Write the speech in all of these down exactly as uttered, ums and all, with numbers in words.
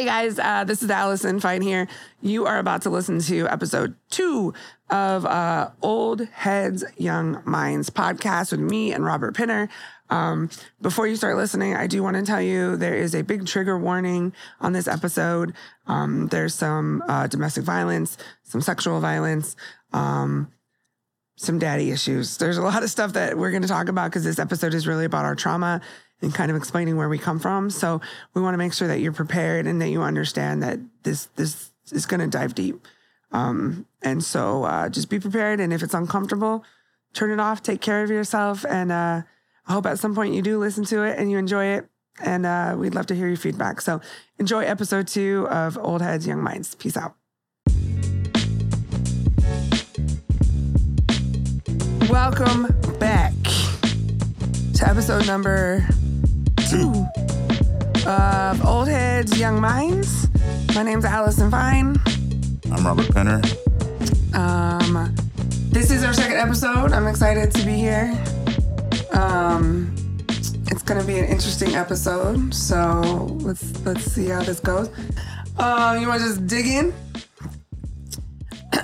Hey guys, uh, this is Allison Fine here. You are about to listen to episode two of uh, Old Heads, Young Minds podcast with me and Robert Pinner. Um, before you start listening, I do want to tell you there is a big trigger warning on this episode. Um, there's some uh, domestic violence, some sexual violence, um, some daddy issues. There's a lot of stuff that we're going to talk about because this episode is really about our trauma and kind of explaining where we come from. So we want to make sure that you're prepared and that you understand that this this is going to dive deep. Um, and so uh, just be prepared. And if it's uncomfortable, turn it off, take care of yourself. And uh, I hope at some point you do listen to it and you enjoy it. And uh, we'd love to hear your feedback. So enjoy episode two of Old Heads, Young Minds. Peace out. Welcome back to episode number two of Old Heads, Young Minds. My name's Allison Fine. I'm Robert Pinner. Um, this is our second episode. I'm excited to be here. Um, it's gonna be an interesting episode, so let's let's see how this goes. Uh, you want to just dig in?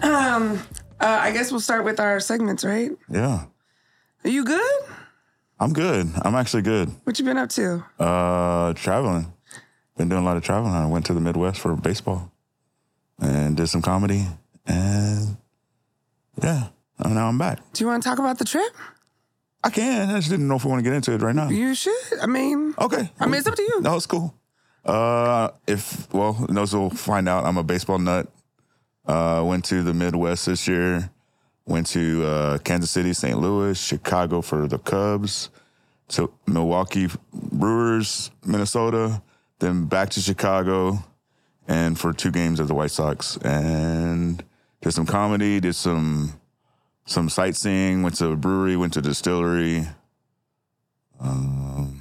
um, uh, I guess we'll start with our segments, right? Yeah. Are you good? I'm good. I'm actually good. What you been up to? Uh, traveling. Been doing a lot of traveling. I went to the Midwest for baseball and did some comedy. And yeah, and now I'm back. Do you want to talk about the trip? I can. I just didn't know if we want to get into it right now. You should. I mean. Okay. I mean, it's up to you. No, it's cool. Uh, if, well, those will find out. I'm a baseball nut. Uh, went to the Midwest this year. Went to uh, Kansas City, Saint Louis, Chicago for the Cubs, to Milwaukee Brewers, Minnesota, then back to Chicago, and for two games of the White Sox. And did some comedy, did some some sightseeing, went to a brewery, went to a distillery. Um,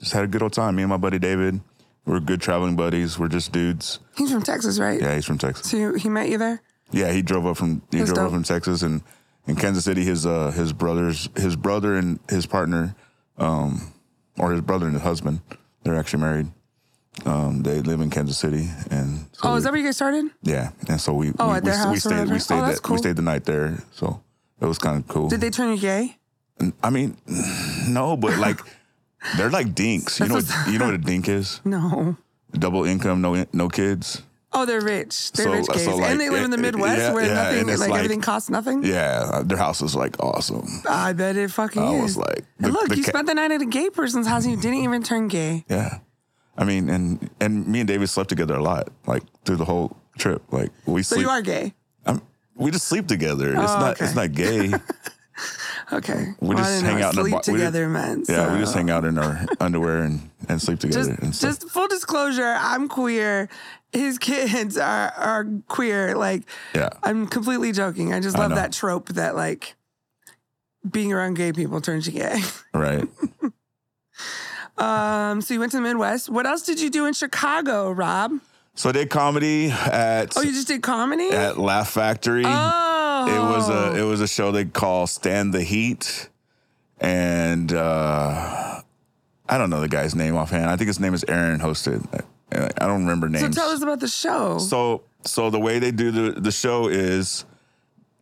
just had a good old time. Me and my buddy David, we're good traveling buddies. We're just dudes. He's from Texas, right? Yeah, he's from Texas. So you, he met you there? Yeah, he drove up from he That's drove dope. up from Texas and in Kansas City. His uh, his brothers, his brother and his partner, um, or his brother and his husband, they're actually married. Um, they live in Kansas City, and so oh, is that where you guys started? Yeah, and so we oh, we, at their we, house we stayed we stayed oh, that, cool. we stayed the night there, so it was kind of cool. Did they turn you gay? I mean, no, but like they're like dinks. You know, what, you know what a dink is? No. Double income, no no kids. Oh, they're rich. They're so, rich gays. So like, and they live it, in the Midwest yeah, where yeah, nothing, like, like everything costs nothing? Yeah. Their house is like awesome. I bet it fucking I is. I was like. The, look, the you ca- spent the night at a gay person's house and you didn't even turn gay. Yeah. I mean, and and me and David slept together a lot, like through the whole trip. Like we So sleep, you are gay? I'm, we just sleep together. It's oh, not okay. It's not gay. Okay. We well, just hang out in our together, man. Yeah, so. we just hang out in our underwear and, and sleep together. Just, and so. just full disclosure, I'm queer. His kids are, are queer. Like, yeah. I'm completely joking. I just love I that trope that like being around gay people turns you gay. Right. um. So you went to the Midwest. What else did you do in Chicago, Rob? So I did comedy at. Oh, you just did comedy at Laugh Factory. Oh. It was a it was a show they call Stand the Heat, and uh, I don't know the guy's name offhand. I think his name is Aaron. Hosted. I, I don't remember names. So tell us about the show. So so the way they do the, the show is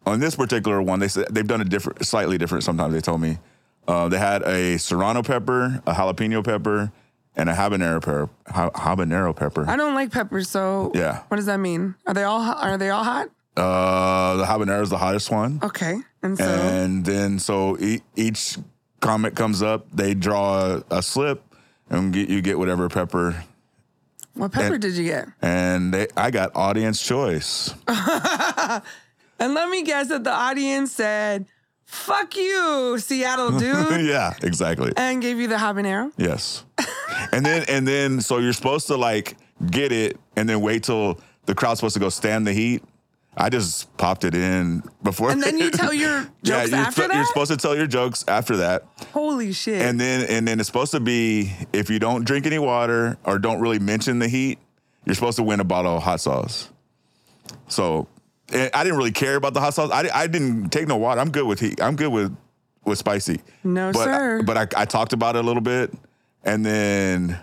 on this particular one. They said they've done a different, slightly different. Sometimes they told me uh, they had a serrano pepper, a jalapeno pepper, and a habanero pepper. Ha- habanero pepper. I don't like peppers, so yeah. What does that mean? Are they all are they all hot? Uh, the habanero is the hottest one. Okay, and so and then so e- each comic comes up, they draw a, a slip, and get, you get whatever pepper. What pepper and, did you get? And they, I got audience choice. And let me guess that the audience said, "Fuck you, Seattle dude." Yeah, exactly. And gave you the habanero. Yes. and then and then so you're supposed to like get it, and then wait till the crowd's supposed to go stand the heat. I just popped it in before. And then you tell your jokes yeah, after th- that? You're supposed to tell your jokes after that. Holy shit. And then and then it's supposed to be, if you don't drink any water or don't really mention the heat, you're supposed to win a bottle of hot sauce. So and I didn't really care about the hot sauce. I, I didn't take no water. I'm good with heat. I'm good with, with spicy. No, but, sir. But I, I talked about it a little bit. And then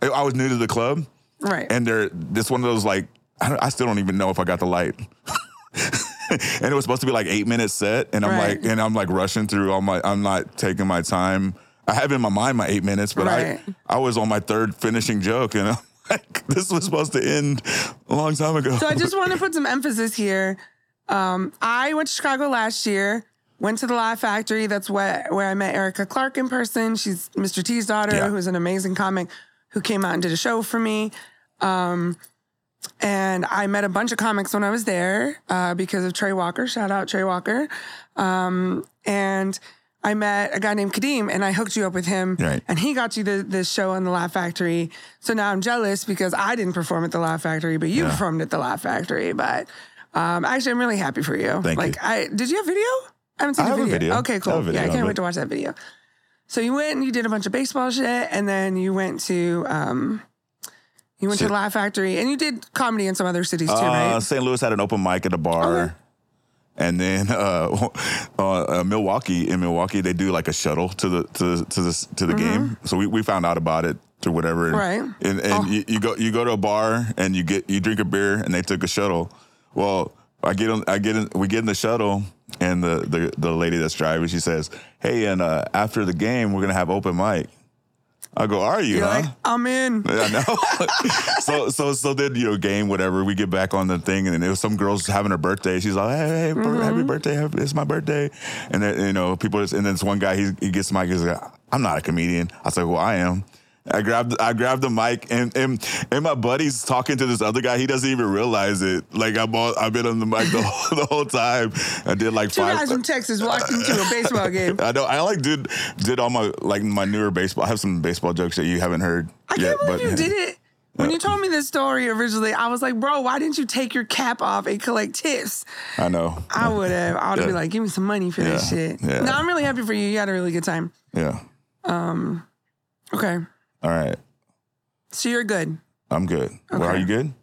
I was new to the club. Right. And they're this one of those like, I, don't, I still don't even know if I got the light. And it was supposed to be like eight minute set, and I'm right. like, and I'm like rushing through all my, I'm not taking my time. I have in my mind my eight minutes, but right. I, I was on my third finishing joke, and I'm like, this was supposed to end a long time ago. So I just want to put some emphasis here. Um, I went to Chicago last year, went to the Laugh Factory. That's where, where I met Erica Clark in person. She's Mister T's daughter, yeah. who's an amazing comic, who came out and did a show for me. Um, and I met a bunch of comics when I was there uh, because of Trey Walker. Shout out Trey Walker. Um, and... I met a guy named Kadeem, and I hooked you up with him, right. and he got you the, this show on the Laugh Factory. So now I'm jealous because I didn't perform at the Laugh Factory, but you yeah. performed at the Laugh Factory. But um, actually, I'm really happy for you. Thank like, you. I, did you have video? I haven't seen I the video. video. Okay, cool. I video, yeah, I can't wait to watch that video. So you went and you did a bunch of baseball shit, and then you went to um, you went shit. to the Laugh Factory, and you did comedy in some other cities too, uh, right? Saint Louis had an open mic at a bar. Okay. And then uh, uh, Milwaukee, in Milwaukee, they do like a shuttle to the to to the to the mm-hmm. game. So we, we found out about it or whatever. Right. And and, and oh. you, you go you go to a bar and you get you drink a beer and they took a shuttle. Well, I get on I get in, we get in the shuttle and the, the, the lady that's driving, she says, "Hey, and uh, after the game we're gonna have open mic." I go, "Are you, You're huh? Like, I'm in." I know. so so so then, you know, game, whatever, we get back on the thing, and then it was some girl's having her birthday. She's like, hey, hey mm-hmm. happy birthday. Happy, it's my birthday. And then, you know, people, just, and then this one guy, he, he gets the mic, he's like, "I'm not a comedian." I said, "Well, I am." I grabbed I grabbed the mic, and, and and my buddy's talking to this other guy. He doesn't even realize it. Like, I'm all, I've been on the mic the whole, the whole time. I did like Two five. Two guys from Texas walked into a baseball game. I know. I like did did all my like my newer baseball. I have some baseball jokes that you haven't heard I yet. I can't believe but, you did it. When you told me this story originally, I was like, "Bro, why didn't you take your cap off and collect tips?" I know. I would have. I would have yeah. been like, "Give me some money for yeah. this shit." Yeah. No, I'm really happy for you. You had a really good time. Yeah. Um. Okay. All right. So you're good. I'm good. Okay. Well, are you good?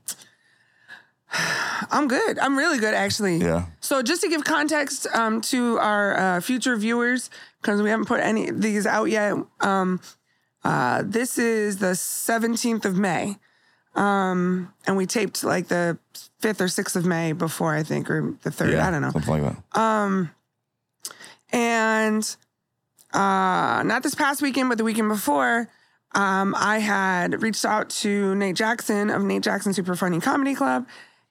I'm good. I'm really good, actually. Yeah. So just to give context um, to our uh, future viewers, because we haven't put any of these out yet, um, uh, this is the seventeenth of May. Um, and we taped like the fifth or sixth of May before, I think, or the third. Yeah, I don't know. Something like that. Um, and uh, not this past weekend, but the weekend before, Um, I had reached out to Nate Jackson of Nate Jackson Super Funny Comedy Club,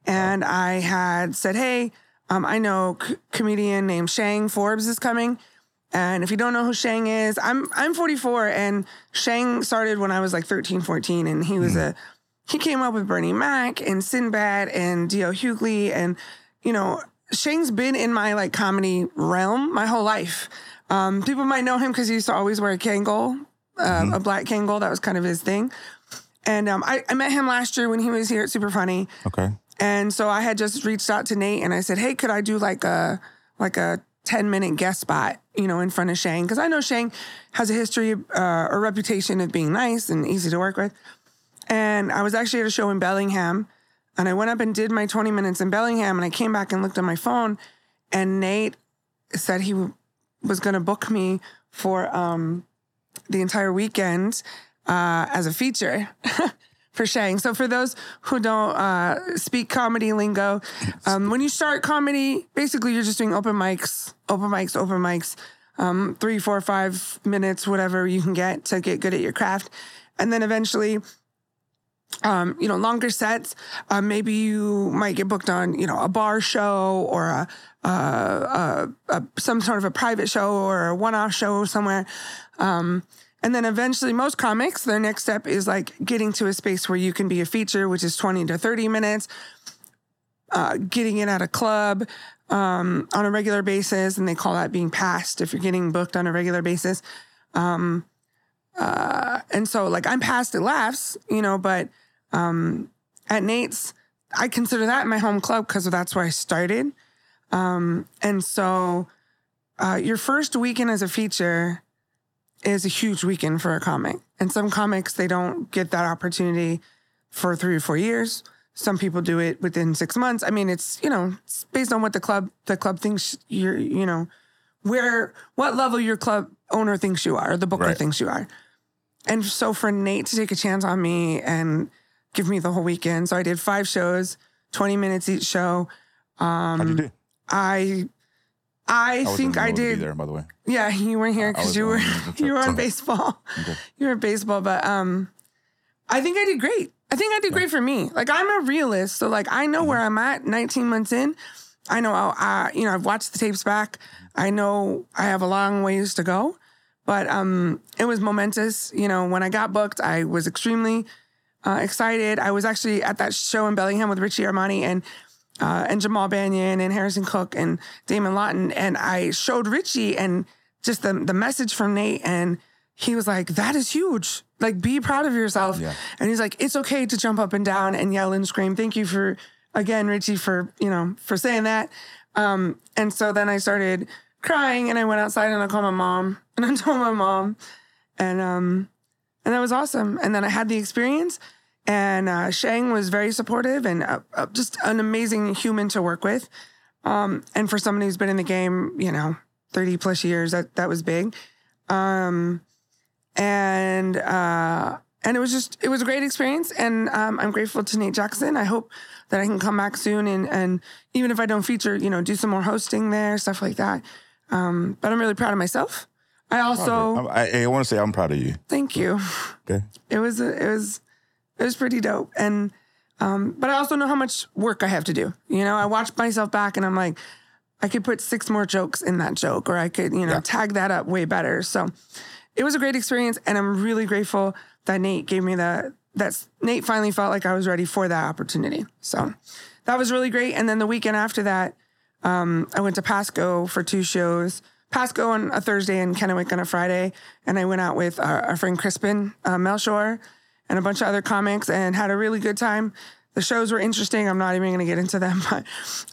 and I had said, "Hey, um, I know a c- comedian named Shang Forbes is coming, and if you don't know who Shang is, I'm I'm forty-four, and Shang started when I was like thirteen, fourteen, and he was mm-hmm. a he came up with Bernie Mac and Sinbad and Dio Hughley, and you know Shang's been in my like comedy realm my whole life. Um, people might know him because he used to always wear a Kangol." Um, mm-hmm. A black Kangol, that was kind of his thing. And um, I, I met him last year when he was here at Super Funny. Okay. And so I had just reached out to Nate and I said, "Hey, could I do like a like a ten minute guest spot, you know, in front of Shang?" Because I know Shang has a history, uh, a reputation of being nice and easy to work with. And I was actually at a show in Bellingham, and I went up and did my twenty minutes in Bellingham, and I came back and looked at my phone, and Nate said he w- was going to book me for... Um, the entire weekend uh, as a feature for Shang. So for those who don't uh, speak comedy lingo, um, when you start comedy, basically you're just doing open mics, open mics, open mics, um, three, four, five minutes, whatever you can get to get good at your craft. And then eventually, um, you know, longer sets, uh, maybe you might get booked on, you know, a bar show or a, uh, a, a some sort of a private show or a one-off show somewhere. Um, and then eventually most comics, their next step is like getting to a space where you can be a feature, which is twenty to thirty minutes, uh, getting it at a club, um, on a regular basis. And they call that being passed if you're getting booked on a regular basis. Um, uh, and so like I'm passed at Laughs, you know, but, um, at Nate's, I consider that my home club because that's where I started. Um, and so, uh, your first weekend as a feature is a huge weekend for a comic. And some comics, they don't get that opportunity for three or four years. Some people do it within six months. I mean, it's, you know, it's based on what the club, the club thinks you're, you know, where, what level your club owner thinks you are, or the booker right. thinks you are. And so for Nate to take a chance on me and give me the whole weekend. So I did five shows, twenty minutes each show. Um, How'd you do? I, I, I think I did. There, by the way. Yeah, you weren't here because you were you were on baseball. Okay. You were at baseball, but um, I think I did great. I think I did great for me. Like, I'm a realist, so like I know mm-hmm. where I'm at. nineteen months in, I know I'll, I you know I've watched the tapes back. I know I have a long ways to go, but um, it was momentous. You know, when I got booked, I was extremely uh, excited. I was actually at that show in Bellingham with Richie Armani and. Uh, and Jamal Banyan and Harrison Cook and Damon Lawton. And I showed Richie and just the, the message from Nate. And he was like, that is huge. Like, be proud of yourself. Yeah. And he's like, it's okay to jump up and down and yell and scream. Thank you for, again, Richie, for, you know, for saying that. Um, and so then I started crying and I went outside and I called my mom and I told my mom. And, um, and that was awesome. And then I had the experience. And uh, Shang was very supportive and uh, uh, just an amazing human to work with. Um, and for somebody who's been in the game, you know, thirty plus years, that that was big. Um, and uh, and it was just, it was a great experience. And um, I'm grateful to Nate Jackson. I hope that I can come back soon. And, and even if I don't feature, you know, do some more hosting there, stuff like that. Um, but I'm really proud of myself. I also. I, I want to say I'm proud of you. Thank you. Okay. It was, a, it was. It was pretty dope. And, um, but I also know how much work I have to do. You know, I watched myself back and I'm like, I could put six more jokes in that joke, or I could, you know, yeah. tag that up way better. So it was a great experience. And I'm really grateful that Nate gave me that, that's Nate finally felt like I was ready for that opportunity. So that was really great. And then the weekend after that, um, I went to Pasco for two shows, Pasco on a Thursday and Kennewick on a Friday. And I went out with our, our friend Crispin, uh, Melshore, and a bunch of other comics, and had a really good time. The shows were interesting. I'm not even going to get into them. But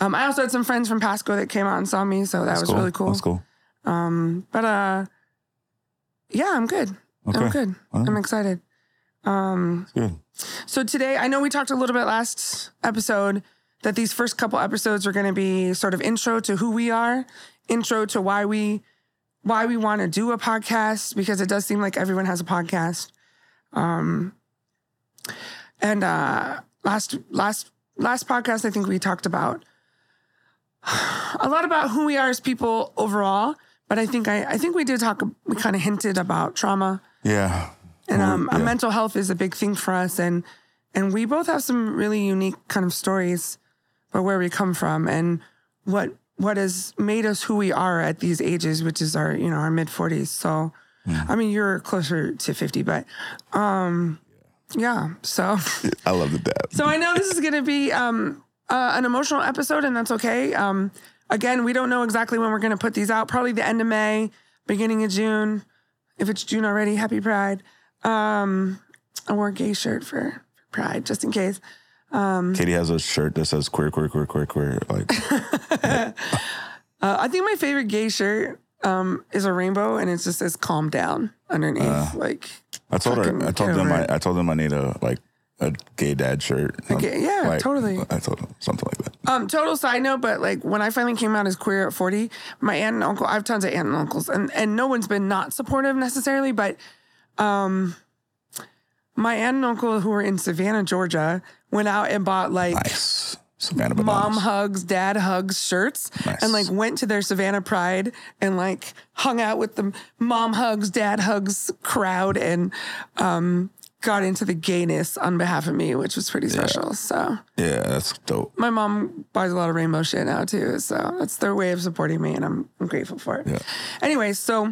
um, I also had some friends from Pasco that came out and saw me, so that That's was cool. really cool. That's cool. Um, but, uh, yeah, I'm good. Okay. I'm good. Right. I'm excited. Um, good. So today, I know we talked a little bit last episode that these first couple episodes are going to be sort of intro to who we are, intro to why we why we want to do a podcast, because it does seem like everyone has a podcast. Um. And uh, last last last podcast, I think we talked about a lot about who we are as people overall. But I think I, I think we did talk. We kind of hinted about trauma. Yeah. And um, yeah. mental health is a big thing for us, and and we both have some really unique kind of stories about where we come from and what what has made us who we are at these ages, which is our you know our mid forties. So. I mean, you're closer to fifty, but um, yeah, so. I love the dab. So I know this is going to be um, uh, an emotional episode, and that's okay. Um, again, we don't know exactly when we're going to put these out. Probably the end of May, beginning of June. If it's June already, happy Pride. Um, I wore a gay shirt for, for Pride, just in case. Um, Katie has a shirt that says queer, queer, queer, queer, queer. Like, uh, I think my favorite gay shirt Um, is a rainbow, and it just says "calm down" underneath. Uh, like I told her, I told them, I, I told them I need a like a gay dad shirt. Gay, yeah, like, totally. I told them something like that. Um, total side note, but like when I finally came out as queer at forty, my aunt and uncle, I have tons of aunt and uncles, and and no one's been not supportive necessarily, but um, my aunt and uncle who were in Savannah, Georgia, went out and bought like. Nice. Savannah Bananas. Mom hugs, dad hugs shirts, nice. And like went to their Savannah Pride and like hung out with the mom hugs, dad hugs crowd, and um, got into the gayness on behalf of me, which was pretty special. Yeah. So yeah, that's dope. My mom buys a lot of rainbow shit now too, so that's their way of supporting me, and I'm, I'm grateful for it. Yeah. Anyway, so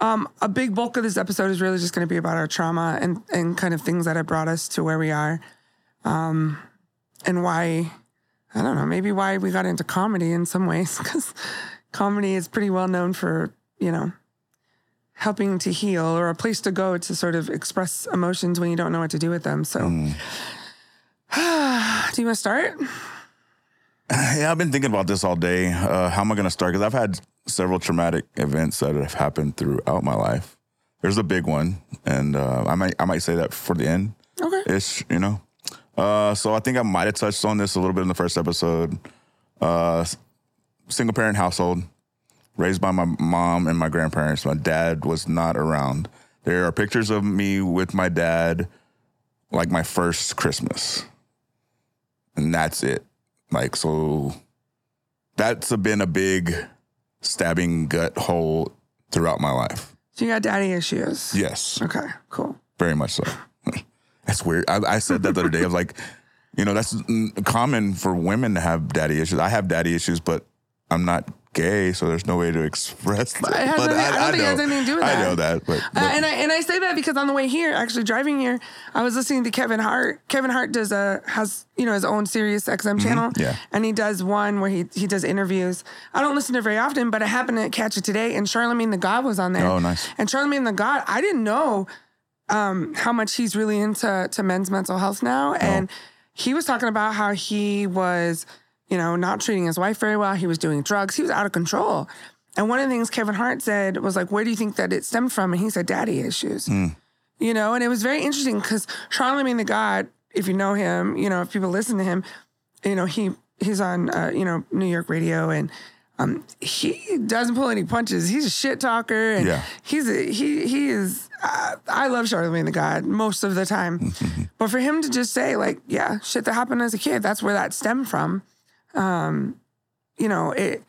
um, a big bulk of this episode is really just going to be about our trauma and and kind of things that have brought us to where we are, um, and why. I don't know, maybe why we got into comedy in some ways, because comedy is pretty well known for, you know, helping to heal or a place to go to sort of express emotions when you don't know what to do with them. So mm. Do you want to start? Yeah, I've been thinking about this all day. Uh, how am I going to start? Because I've had several traumatic events that have happened throughout my life. There's a big one, and uh, I might I might say that for the end. Okay. Ish, you know. Uh, so I think I might have touched on this a little bit in the first episode. Uh, single parent household, raised by my mom and my grandparents. My dad was not around. There are pictures of me with my dad like my first Christmas. And that's it. Like, so that's been a big stabbing gut hole throughout my life. So you got daddy issues? Yes. Okay, cool. Very much so. That's weird. I, I said that the other day. I was like, you know, that's common for women to have daddy issues. I have daddy issues, but I'm not gay, so there's no way to express that. But I, but nothing, I, I don't I think know, it has anything to do with that. I know that. But, but. Uh, and, I, and I say that because on the way here, actually driving here, I was listening to Kevin Hart. Kevin Hart does a has you know his own Sirius X M channel, mm-hmm, yeah. And he does one where he, he does interviews. I don't listen to it very often, but I happened to catch it today, and Charlamagne the God was on there. Oh, nice. And Charlamagne the God, I didn't know um, how much he's really into to men's mental health now, oh. And he was talking about how he was... you know, not treating his wife very well. He was doing drugs. He was out of control. And one of the things Kevin Hart said was like, where do you think that it stemmed from? And he said, daddy issues. Mm. You know, and it was very interesting because Charlamagne the God, if you know him, you know, if people listen to him, you know, he he's on, uh, you know, New York radio and um, he doesn't pull any punches. He's a shit talker. And yeah. he's a, he, he is, uh, I love Charlamagne the God most of the time. But for him to just say like, yeah, shit that happened as a kid, that's where that stemmed from. Um, you know, it,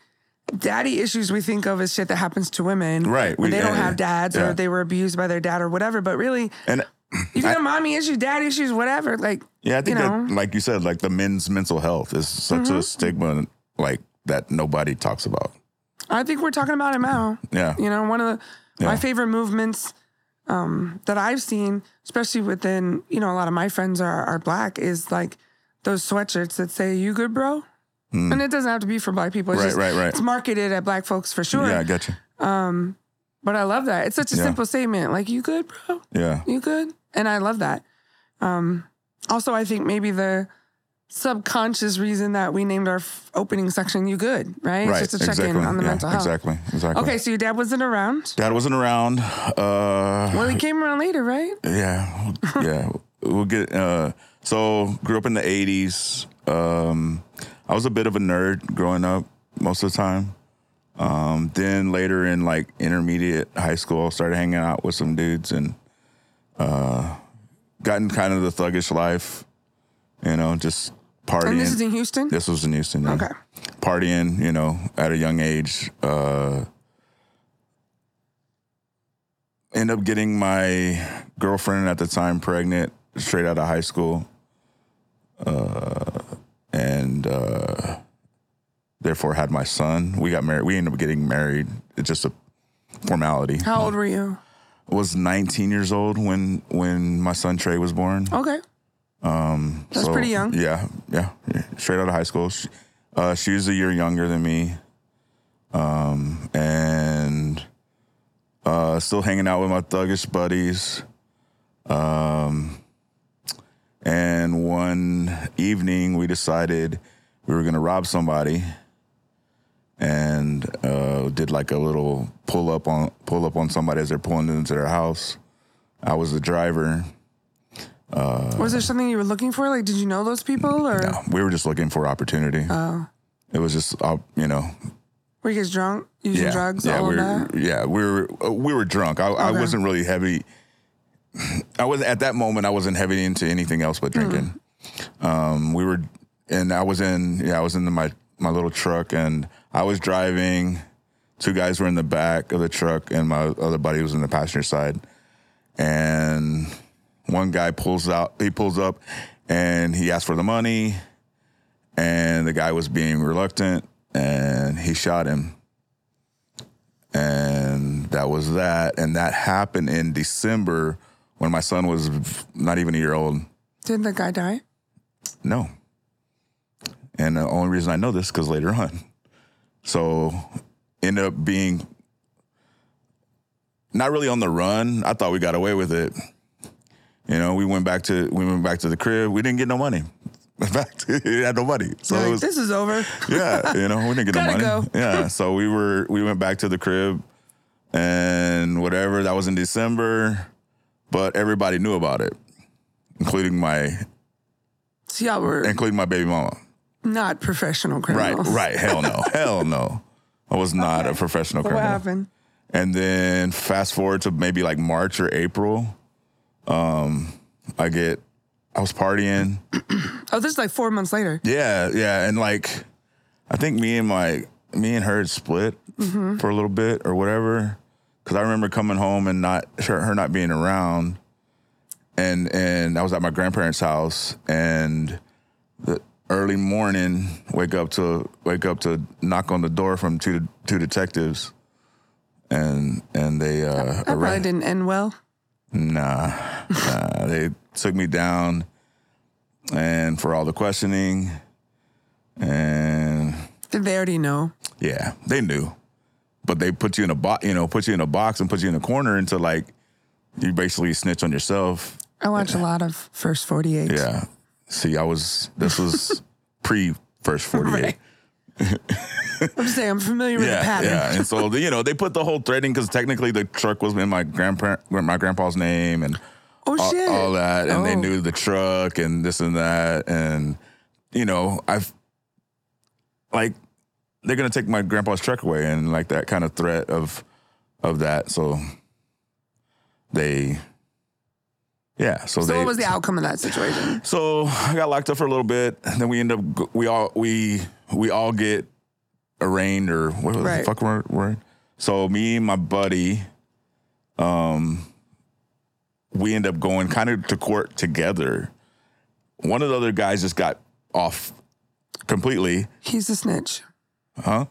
daddy issues we think of as shit that happens to women, right? When we, they don't yeah, have dads, yeah. or they were abused by their dad or whatever. But really, and you can have mommy issues, daddy issues, whatever. Like, yeah, I think you know. that, like you said, like the men's mental health is such mm-hmm. a stigma, like that nobody talks about. I think we're talking about it now. Yeah, you know, one of the, yeah. my favorite movements um, that I've seen, especially within you know a lot of my friends are are black, is like those sweatshirts that say "You good, bro." Mm. And it doesn't have to be for black people. It's right, just, right, right. It's marketed at black folks for sure. Yeah, I got you. Um, but I love that. It's such a yeah. simple statement. Like, you good, bro? Yeah. You good? And I love that. Um, also, I think maybe the subconscious reason that we named our f- opening section You Good, right? Right. It's just a check-in exactly. on the yeah, mental health. Exactly, exactly. Okay, so your dad wasn't around? Dad wasn't around. Uh, well, he came around later, right? Yeah. Yeah. We'll get... Uh, so, grew up in the eighties. Um... I was a bit of a nerd growing up most of the time. Um, then later in like intermediate high school, I started hanging out with some dudes and uh, gotten kind of the thuggish life, you know, just partying. And this is in Houston? This was in Houston, yeah. Okay. Partying, you know, at a young age. Uh, end up getting my girlfriend at the time pregnant straight out of high school. Uh... And uh, therefore had my son. We got married. We ended up getting married. It's just a formality. How old were you? I was nineteen years old when when my son Trey was born. Okay. Um, That's so, pretty young. Yeah, yeah, yeah. Straight out of high school. She, uh, she was a year younger than me. Um, and uh, still hanging out with my thuggish buddies. Um. And one evening, we decided we were going to rob somebody, and uh, did like a little pull up on pull up on somebody as they're pulling into their house. I was the driver. Uh, was there something you were looking for? Like, did you know those people? Or no, we were just looking for opportunity. Oh, it was just uh, you know. Were you guys drunk? Using yeah, drugs? Yeah, all we were, yeah, we were uh, we were drunk. I, okay. I wasn't really heavy. I was at that moment. I wasn't heavy into anything else but drinking. Mm. Um, we were, and I was in. Yeah, I was in the, my my little truck, and I was driving. Two guys were in the back of the truck, and my other buddy was in the passenger side. And one guy pulls out. He pulls up, and he asked for the money. And the guy was being reluctant, and he shot him. And that was that. And that happened in December. When my son was not even a year old. Did the guy die? No. And the only reason I know this is because later on. So ended up being not really on the run. I thought we got away with it. You know, we went back to we went back to the crib. We didn't get no money. In fact, we had no money. So like, it was, this is over. Yeah, you know, we didn't get no money. Gotta go. Yeah. So we were we went back to the crib and whatever. That was in December. But everybody knew about it, including my, so y'all were including my baby mama. Not professional criminals, right? Right? Hell no, hell no. I was not okay. a professional so criminal. What happened? And then fast forward to maybe like March or April, um, I get I was partying. Oh, this is like four months later. Yeah, yeah. And like, I think me and my, me and her had split mm-hmm. for a little bit or whatever. Cause I remember coming home and not, her, her not being around. And, and I was at my grandparents' house and the early morning, wake up to, wake up to knock on the door from two, two detectives. And, and they, uh, that, that probably didn't end well. Nah, nah. They took me down and for all the questioning and... Did they already know? Yeah, they knew. But they put you in a box, you know, put you in a box and put you in a corner until like, you basically snitch on yourself. I watch yeah. a lot of First forty-eight. Yeah. See, I was, this was pre-First forty-eight. Right. I'm saying I'm familiar yeah, with the pattern. Yeah, and so, you know, they put the whole threading because technically the truck was in my grandpa- my grandpa's name and oh, all, shit. all that. And oh. they knew the truck and this and that. And, you know, I've, like, they're going to take my grandpa's truck away and, like, that kind of threat of of that. So they, yeah. So, so they, what was the outcome of that situation? So I got locked up for a little bit. And then we end up, we all, we, we all get arraigned or what was right. the fuck word, word? So me and my buddy, um, we end up going kind of to court together. One of the other guys just got off completely. He's a snitch. Huh?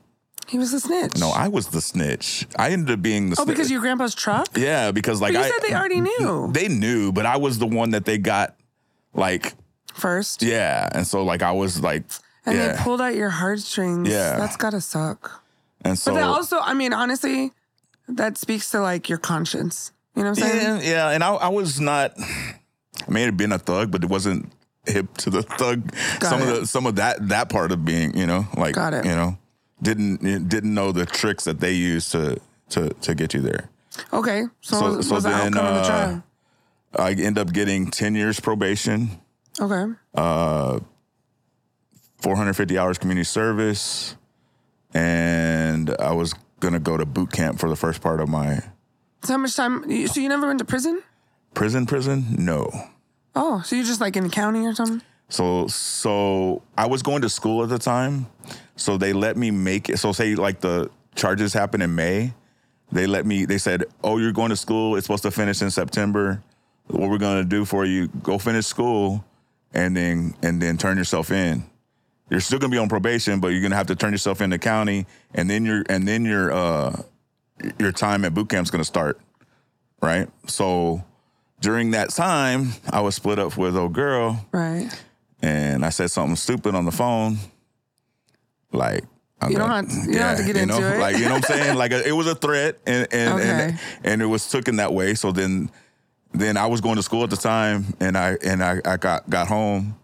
He was the snitch. No, I was the snitch. I ended up being the snitch. Oh, because your grandpa's truck? Yeah, because like but you I- you said they already knew. They knew, but I was the one that they got like- First? Yeah, and so like I was like- And yeah. they pulled out your heartstrings. Yeah. That's gotta suck. And so- But that also, I mean, honestly, that speaks to like your conscience. You know what I'm saying? Yeah, yeah. And I, I was not, I may have been a thug, but it wasn't hip to the thug. Got some it. of the, some of that, that part of being, you know, like, got it. you know. Didn't didn't know the tricks that they used to to, to get you there. Okay, so, so, was, so was the then outcome uh, of the trial? I end up getting ten years probation. Okay. Uh, four hundred fifty hours community service, and I was gonna go to boot camp for the first part of my. So how much time? So you never went to prison? Prison, prison? No. Oh, so you're just like in the county or something? So so I was going to school at the time. So they let me make it. So say like the charges happened in May. They let me, they said, oh, you're going to school. It's supposed to finish in September. What we're going to do for you, go finish school and then and then turn yourself in. You're still going to be on probation, but you're going to have to turn yourself in to county. And then your and then your uh, your time at boot camp is going to start. Right. So during that time, I was split up with old girl. Right. And I said something stupid on the phone. Like I'm you don't, gonna, have, to, you yeah, don't have to get you know, into it. Like you know what I'm saying? Like a, it was a threat, and and, okay. and and it was taken that way. So then, then I was going to school at the time, and I and I, I got got home.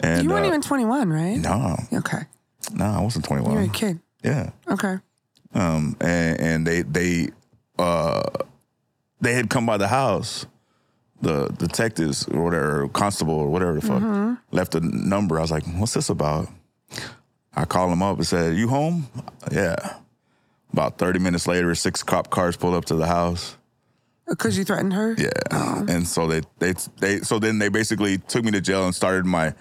And you weren't uh, even twenty-one, right? No. Okay. No, I wasn't twenty-one. You were a kid. Yeah. Okay. Um, and, and they they uh they had come by the house, the detectives or whatever, or constable or whatever the fuck, mm-hmm. left a number. I was like, what's this about? I called him up and said, you home? Yeah. About thirty minutes later, six cop cars pulled up to the house. Because you threatened her? Yeah. Oh. And so they, they they so then they basically took me to jail and started my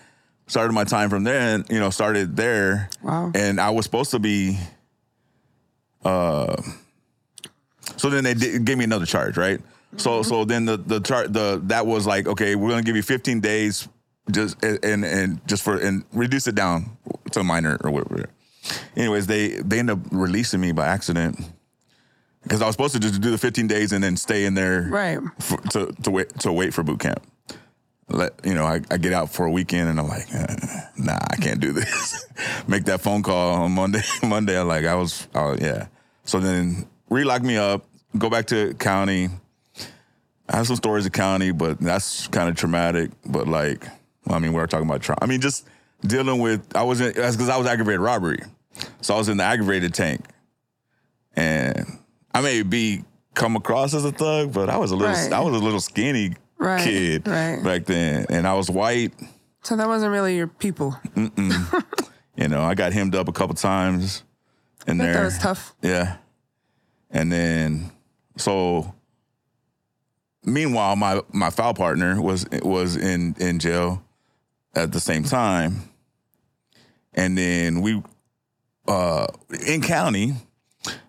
started my time from there and, you know, started there. Wow. And I was supposed to be uh so then they did, gave me another charge, right? Mm-hmm. So so then the the char- the that was like, okay, we're going to give you fifteen days just and and just for and reduce it down to minor or whatever. Anyways, they they end up releasing me by accident because I was supposed to just do the fifteen days and then stay in there right for, to to wait to wait for boot camp. Let you know, I, I get out for a weekend and I'm like, nah, I can't do this. Make that phone call on Monday. Monday, I'm like I was, oh yeah. So then relock me up, go back to county. I have some stories of county, but that's kind of traumatic. But like. I mean, we're talking about trauma. I mean, just dealing with, I wasn't, that's because I was aggravated robbery. So I was in the aggravated tank. And I may be come across as a thug, but I was a little, right. I was a little skinny right. kid right. back then. And I was white. So that wasn't really your people. Mm-mm. You know, I got hemmed up a couple times in there. That was tough. Yeah. And then, so meanwhile, my my foul partner was was in in jail at the same time, and then we uh, in county.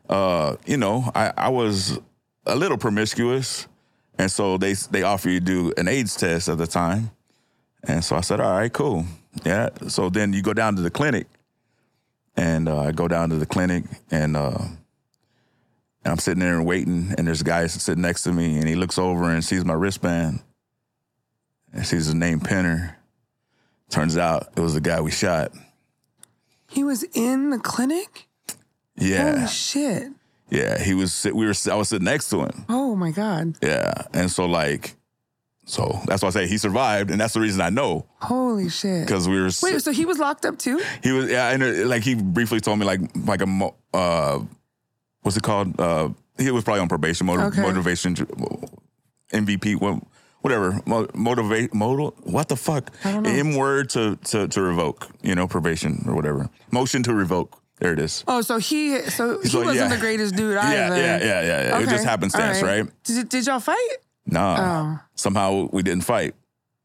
Uh, you know, I, I was a little promiscuous, and so they they offer you to do an AIDS test at the time, and so I said, all right, cool, yeah. So then you go down to the clinic, and uh, I go down to the clinic, and uh, and I'm sitting there and waiting, and there's a guy sitting next to me, and he looks over and sees my wristband, and sees his name Pinner. Turns out it was the guy we shot. He was in the clinic? Yeah. Holy shit. Yeah, he was. We were. I was sitting next to him. Oh my god. Yeah, and so like, so that's why I say he survived, and that's the reason I know. Holy shit. Because we were. Wait, si- so he was locked up too? He was. Yeah, and it, like he briefly told me like like a uh, what's it called? Uh, he was probably on probation, motiv- okay. motivation, M V P, whatever, motivate, modal. What the fuck? I don't know. M word to to to revoke, you know, probation or whatever. Motion to revoke. There it is. Oh, so he so he so, wasn't yeah. the greatest dude either. Yeah, yeah, yeah, yeah. yeah. Okay. It just happenstance, right. right? Did did y'all fight? Nah. Oh. Somehow we didn't fight.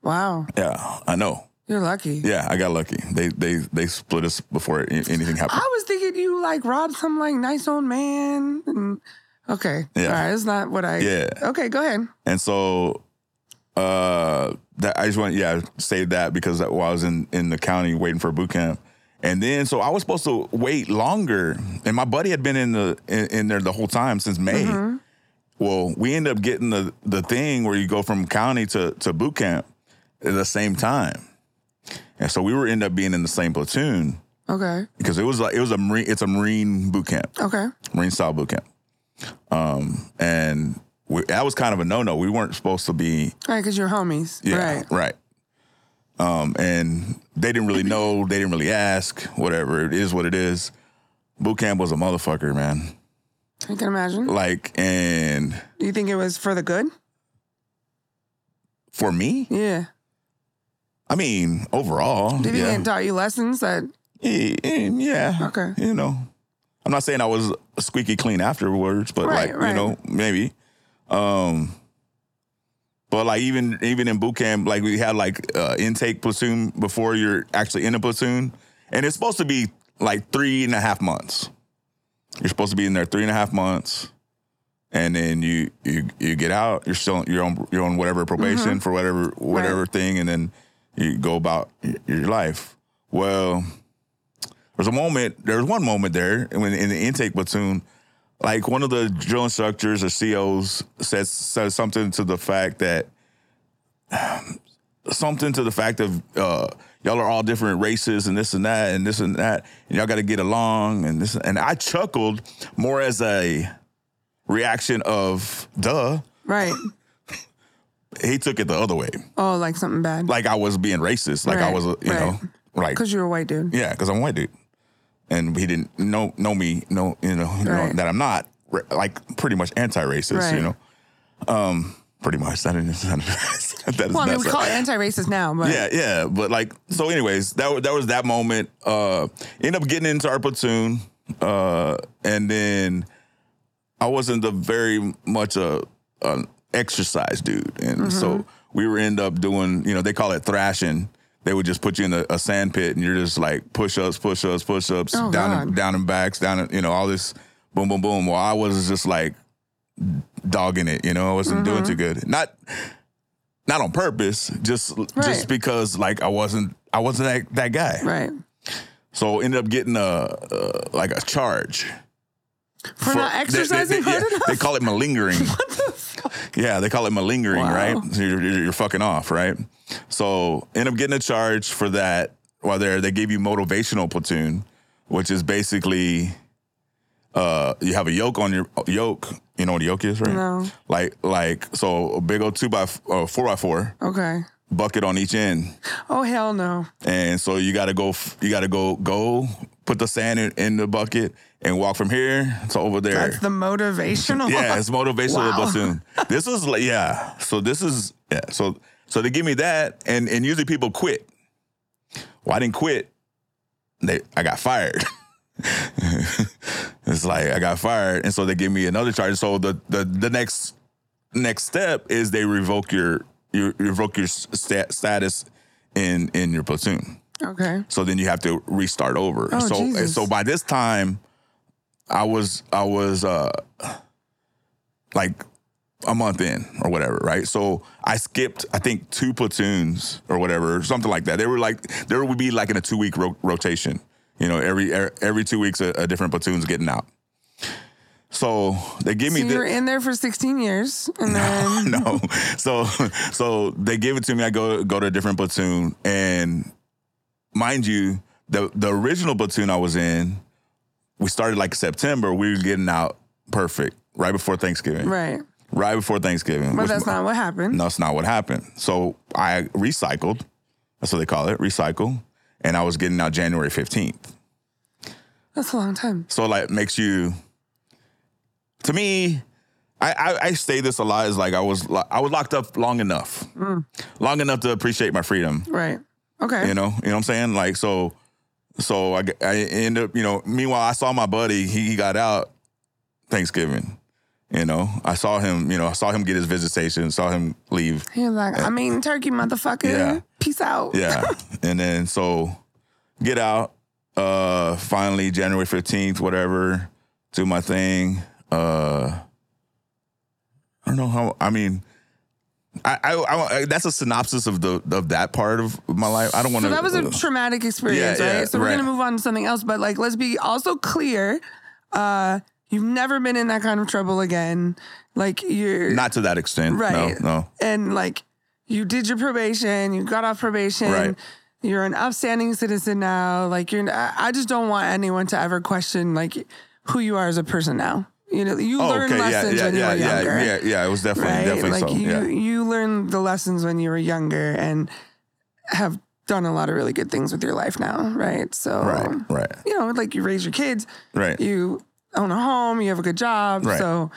Wow. Yeah, I know. You're lucky. Yeah, I got lucky. They they they split us before anything happened. I was thinking you like robbed some like nice old man. And, okay. Yeah. All right, that's not what I. Yeah. Okay, go ahead. And so, uh, that I just want yeah say that because while I was in in the county waiting for boot camp. And then, so I was supposed to wait longer, and my buddy had been in the in, in there the whole time since May. Mm-hmm. Well, we ended up getting the the thing where you go from county to, to boot camp at the same time, and so we were end up being in the same platoon. Okay. Because it was like it was a marine, it's a marine boot camp. Okay. Marine style boot camp. Um, and we, that was kind of a no no. We weren't supposed to be. Right, because you're homies. Yeah. Right. Right. Um, and they didn't really know. They didn't really ask. Whatever. It is what it is. Boot camp was a motherfucker, man. I can imagine. Like, and... Do you think it was for the good? For me? Yeah. I mean, overall. Did yeah. it taught you lessons that... Yeah. Okay. You know. I'm not saying I was squeaky clean afterwards, but right, like, right. you know, maybe. Um... But like even even in boot camp, like we had like uh, intake platoon before you're actually in a platoon, and it's supposed to be like three and a half months. You're supposed to be in there three and a half months, and then you you, you get out. You're still you're on you're on whatever probation mm-hmm. for whatever whatever right. thing, and then you go about your life. Well, there's a moment. There's one moment there when in the intake platoon. Like one of the drill instructors or C Os says says something to the fact that um, something to the fact of uh, y'all are all different races and this and that and this and that and y'all got to get along and this and I chuckled more as a reaction of duh. Right. He took it the other way. Oh, like something bad. Like I was being racist. Like right. I was, you right. know, like because you're a white dude. Yeah, because I'm a white dude. And he didn't know know me, know you know, you right. know that I'm not like pretty much anti-racist, right. you know, um, pretty much. That is, that is well, I mean, we call it anti-racist now, but yeah, yeah. But like, so, anyways, that that was that moment. Uh, ended up getting into our platoon, uh, and then I wasn't a very much a an exercise dude, and mm-hmm. so we were end up doing, you know, they call it thrashing. They would just put you in a, a sand pit, and you're just like push-ups, push-ups, push-ups, oh, down God. and down and backs, down and, you know, all this boom, boom, boom. Well, I was just like dogging it, you know. I wasn't mm-hmm. doing too good. Not not on purpose, just right. just because like I wasn't I wasn't that, that guy. Right. So ended up getting a uh, like a charge. For, for not exercising they, they, hard yeah, enough? They call it malingering. What the fuck? Yeah, they call it malingering, wow. right? So you're, you're, you're fucking off, right? So end up getting a charge for that while they're, they give you motivational platoon, which is basically uh, you have a yoke on your yoke. You know what a yoke is, right? No. Like, like so a big old two by, uh, four by four. Okay. Bucket on each end. Oh, hell no. And so you got to go, you got to go, go. Put the sand in, in the bucket and walk from here to over there. That's the motivational. Yeah, it's motivational wow. platoon. This is like, yeah. So this is, yeah. So so they give me that, and, and usually people quit. Well, I didn't quit. They I got fired. It's like I got fired, and so they give me another charge. So the the, the next next step is they revoke your you revoke your st- status in in your platoon. Okay. So then you have to restart over. Oh, so Jesus. And so by this time, I was I was uh like a month in or whatever, right? So I skipped, I think, two platoons or whatever, something like that. They were like there would be like in a two week ro- rotation. You know, every every two weeks a, a different platoon's getting out. So they give me. So you were in there for sixteen years, and no, then no. So so they give it to me. I go go to a different platoon, and mind you, the the original platoon I was in, we started like September. We were getting out perfect right before Thanksgiving. Right. Right before Thanksgiving. But that's not what happened. No, that's not what happened. So I recycled. That's what they call it, recycle. And I was getting out January fifteenth. That's a long time. So like makes you. To me, I, I, I say this a lot is like I was I was locked up long enough, mm. long enough to appreciate my freedom. Right. Okay. You know, you know what I'm saying? Like so, so I, I end up, you know. Meanwhile, I saw my buddy. He, he got out Thanksgiving. You know, I saw him. You know, I saw him get his visitation. Saw him leave. He was like, and, "I mean, turkey, motherfucker. Yeah. Peace out." Yeah. And then so, get out. Uh, finally, January fifteenth, whatever. Do my thing. Uh, I don't know how. I mean, I, I, I that's a synopsis of the of that part of my life. I don't want to. So that was a uh, traumatic experience, yeah, right? Yeah, so we're right. gonna move on to something else. But like, let's be also clear. Uh, you've never been in that kind of trouble again. Like you're not to that extent, right? No, no. And like, you did your probation. You got off probation. Right. You're an upstanding citizen now. Like you're. I just don't want anyone to ever question like who you are as a person now. You know, you oh, learn okay. lessons yeah, yeah, when yeah, you were yeah, younger. Yeah, yeah, it was definitely, right? definitely like so. You, yeah. you learned the lessons when you were younger and have done a lot of really good things with your life now, right? So, right, right. You know, like you raise your kids, right? You own a home, you have a good job, right. So,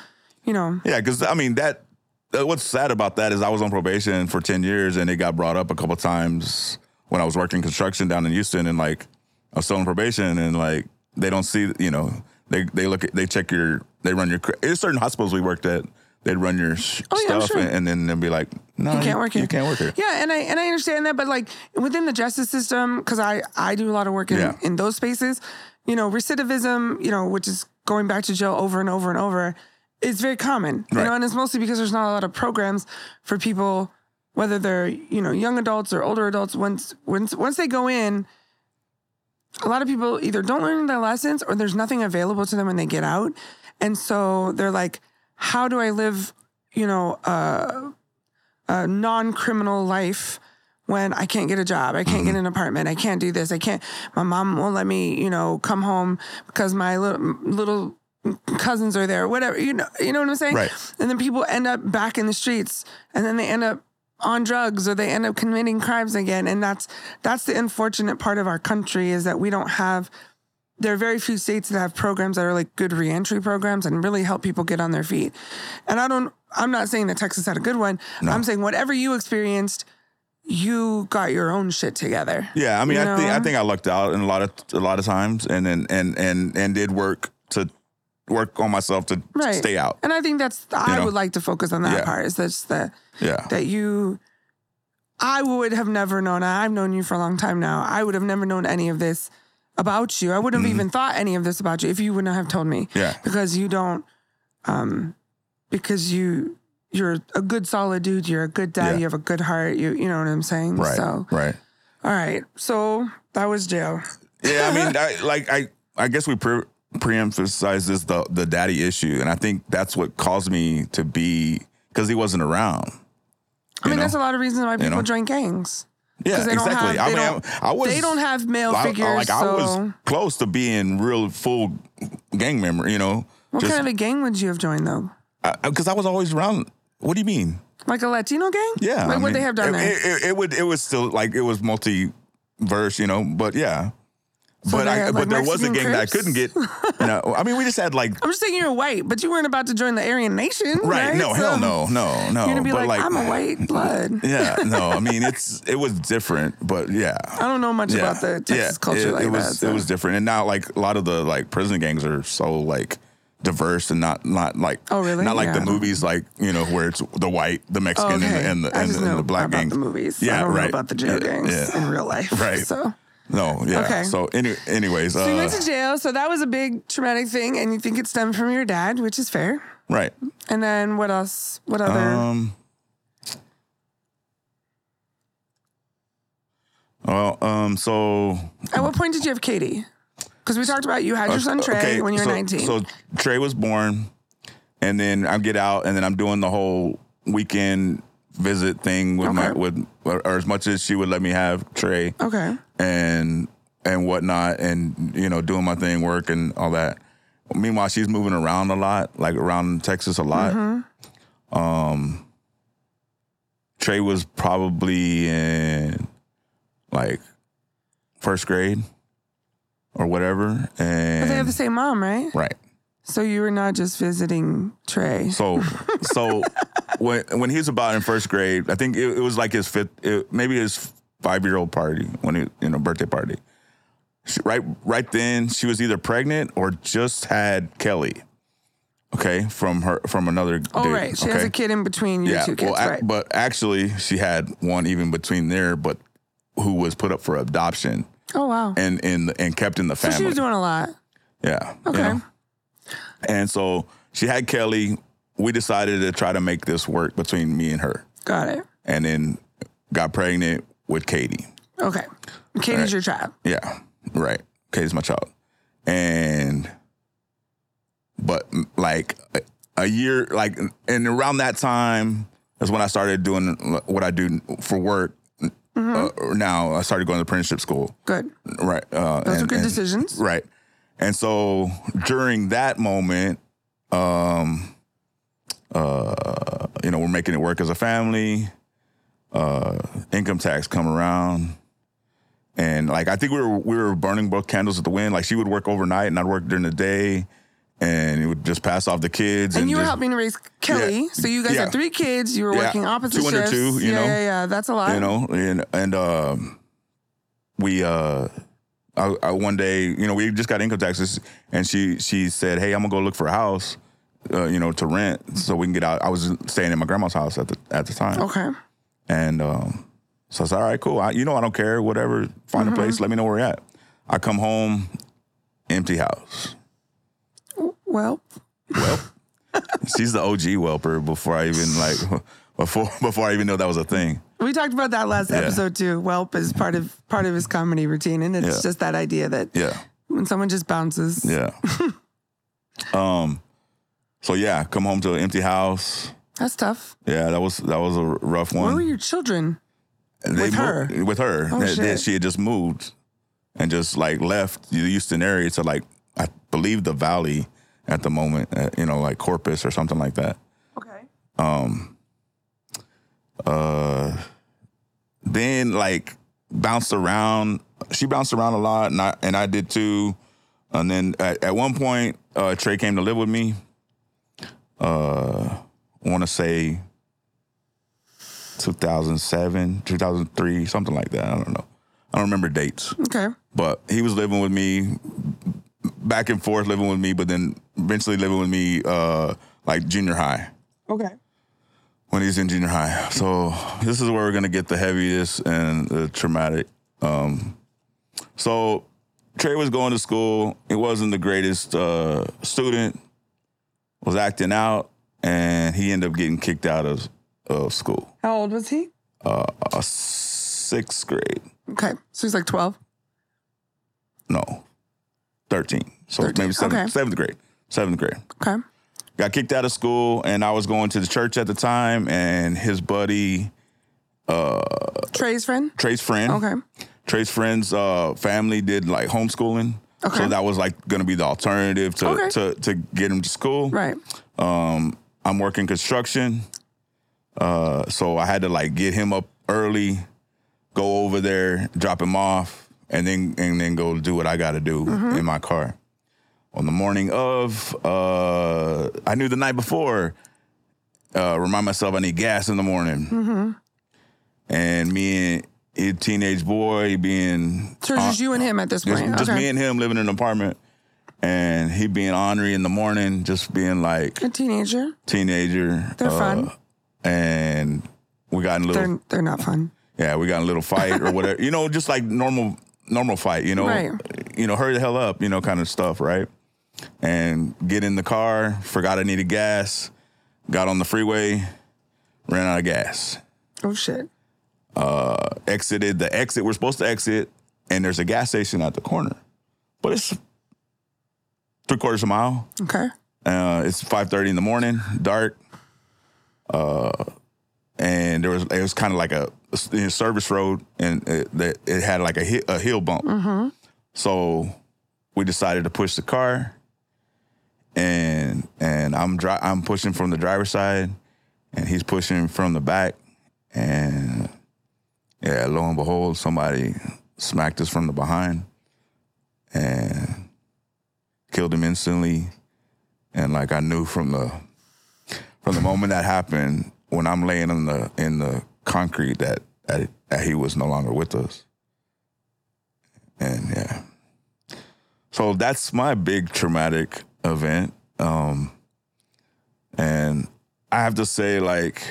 you know. Yeah, because, I mean, that. what's sad about that is I was on probation for ten years and it got brought up a couple times when I was working construction down in Houston and, like, I was still on probation and, like, they don't see, you know, they, they look at, they check your, they run your, there's certain hospitals we worked at, they'd run your sh- oh, yeah, stuff sure. and, and then they'd be like, no, you can't work here. You can't work here. Yeah, and I and I understand that, but like within the justice system, because I, I do a lot of work in, yeah. in those spaces, you know, recidivism, you know, which is going back to jail over and over and over, is very common, you right. know, and it's mostly because there's not a lot of programs for people, whether they're, you know, young adults or older adults, once once once they go in, a lot of people either don't learn their lessons or there's nothing available to them when they get out. And so they're like, how do I live, you know, uh, a non-criminal life when I can't get a job? I can't get an apartment. I can't do this. I can't. My mom won't let me, you know, come home because my little, little cousins are there, whatever. You know, you know what I'm saying? Right. And then people end up back in the streets and then they end up on drugs or they end up committing crimes again. And that's that's the unfortunate part of our country is that we don't have... There are very few states that have programs that are like good reentry programs and really help people get on their feet. And I don't, I'm not saying that Texas had a good one. No. I'm saying whatever you experienced, you got your own shit together. Yeah. I mean, you know? I think, I think I lucked out in a lot of, a lot of times and, and, and, and, and did work to work on myself to right. stay out. And I think that's, I you know? would like to focus on that yeah. part is that's the, yeah. that you, I would have never known. I've known you for a long time now. I would have never known any of this about you. I wouldn't have mm-hmm. even thought any of this about you if you wouldn't have told me. Yeah. Because you don't, um, because you, you're a good solid dude. You're a good dad. Yeah. You have a good heart. You, you know what I'm saying? Right. So, right. All right. So that was jail. Yeah. I mean, I, like, I, I guess we pre- pre-emphasize this, the, the daddy issue. And I think that's what caused me to be, cause he wasn't around. I mean, know? that's a lot of reasons why people you know? join gangs. Yeah, exactly. Have, I mean, I, I was. They don't have male I, figures. I, like, so. I was close to being real full gang member. You know, what just, kind of a gang would you have joined though? Because I, I was always around. What do you mean? Like a Latino gang? Yeah. Like I what mean, they have done it, there? It, it, it would. It was still like it was multiverse. You know, but yeah. So but I, had, like, but there Mexican was a gang that I couldn't get. No, I mean we just had like. I'm just saying you're white, but you weren't about to join the Aryan Nation, right? right? No, so hell no, no, no. You're gonna be but like, like, I'm a white blood. Yeah, no, I mean it's it was different, but yeah. I don't know much yeah. about the Texas yeah, culture it, like it was, that. So. It was different, and now like a lot of the like prison gangs are so like diverse and not not like oh, really? not like yeah, the movies like, you know, where it's the white, the Mexican, oh, okay. and the and the, and, and know the black gang. The movies, yeah, I don't right. know about the jail gangs yeah. in real life, right? So. No, yeah. Okay. So, any, anyways, so you uh, went to jail. So that was a big traumatic thing, and you think it stemmed from your dad, which is fair, right? And then what else? What other? Um, well, um, so at what point did you have Katie? Because we talked about you had your son Trey okay, when you were so, nineteen. So Trey was born, and then I get out, and then I'm doing the whole weekend visit thing with okay. my with or as much as she would let me have Trey. Okay. And and whatnot, and you know, doing my thing, work and all that. Meanwhile, she's moving around a lot, like around Texas a lot. Mm-hmm. Um, Trey was probably in like first grade. Or whatever, and but they have the same mom, right? Right. So you were not just visiting Trey. So, so when when he was about in first grade, I think it, it was like his fifth, it, maybe his five year old party when he, you know, birthday party. She, right, right then she was either pregnant or just had Kelly. Okay, from her from another. Oh date, right, she okay? has a kid in between you yeah, two kids, well, right? A, but actually, she had one even between there, but who was put up for adoption. Oh, wow. And and and kept in the family. So she was doing a lot. Yeah. Okay. You know? And so she had Kelly. We decided to try to make this work between me and her. Got it. And then got pregnant with Katie. Okay. Katie's right. your child. Yeah. Right. Katie's my child. And, but like a, a year, like, and around that time is when I started doing what I do for work. Mm-hmm. Uh, now I started going to apprenticeship school. Good. Right. Uh, Those and, are good and, decisions. Right. And so during that moment, um, uh, you know, we're making it work as a family. Uh, income tax come around, and like I think we were we were burning both candles at the wind. Like she would work overnight, and I'd work during the day, and it would just pass off the kids. And, and you were just helping raise Kelly. Yeah, so you guys yeah. had three kids. You were yeah. working opposite shifts. Two under two, you yeah, know. Yeah, yeah, that's a lot. You know, and, and um, we, uh, I, I one day, you know, we just got income taxes. And she she said, hey, I'm going to go look for a house, uh, you know, to rent so we can get out. I was staying in my grandma's house at the at the time. Okay. And um, so I said, all right, cool. I, you know, I don't care, whatever. Find mm-hmm. a place. Let me know where you're at. I come home, empty house. Welp. Welp. She's the O G welper before I even like before before I even know that was a thing. We talked about that last yeah. episode too. Welp is part of part of his comedy routine, and it's yeah. just that idea that yeah. when someone just bounces. Yeah. um so yeah, come home to an empty house. That's tough. Yeah, that was that was a rough one. Where were your children? They with moved, her. With her. Oh, they, shit. They, she had just moved and just like left the Houston area to like I believe the Valley. At the moment, uh, you know, like Corpus or something like that. Okay. Um. Uh. Then like bounced around. She bounced around a lot, and I and I did too. And then at, at one point, uh, Trey came to live with me. Uh, I want to say two thousand seven, two thousand three, something like that. I don't know. I don't remember dates. Okay. But he was living with me. Back and forth living with me, but then eventually living with me uh, like junior high. Okay. When he's in junior high. So this is where we're going to get the heaviest and the traumatic. Um, so Trey was going to school. He wasn't the greatest uh, student, was acting out, and he ended up getting kicked out of, of school. How old was he? Uh, uh, sixth grade. Okay. So he's like twelve? No. thirteen. So thirteen. Maybe seventh, okay. seventh grade. Seventh grade. Okay. Got kicked out of school, and I was going to the church at the time, and his buddy... Uh, Trey's friend? Trey's friend. Okay. Trey's friend's uh, family did, like, homeschooling. Okay. So that was, like, going to be the alternative to, okay. to, to get him to school. Right. Um, I'm working construction, uh, so I had to, like, get him up early, go over there, drop him off. And then and then go do what I got to do mm-hmm. in my car. On the morning of, uh, I knew the night before, uh, remind myself I need gas in the morning. Mm-hmm. And me and a teenage boy being... So it's just uh, you and him at this point. Just, okay. just me and him living in an apartment. And he being ornery in the morning, just being like... A teenager. Teenager. They're uh, fun. And we got in a little... They're, they're not fun. Yeah, we got in a little fight or whatever. You know, just like normal normal fight, you know? Right. You know, hurry the hell up, you know, kind of stuff, right? And get in the car, forgot I needed gas, got on the freeway, ran out of gas. Oh, shit. Uh, exited the exit. We're supposed to exit, and there's a gas station at the corner. But it's... Three quarters of a mile. Okay. Uh, it's five thirty in the morning, dark. Uh, and there was it was kind of like a, a service road, and it, it had like a, hi, a hill bump. Mm-hmm. So we decided to push the car, and and I'm dri- I'm pushing from the driver's side, and he's pushing from the back, and yeah, lo and behold, somebody smacked us from the behind, and. Killed him instantly, and like I knew from the from the moment that happened, when I'm laying in the in the concrete, that, that that he was no longer with us. And yeah, so that's my big traumatic event. Um, and I have to say, like,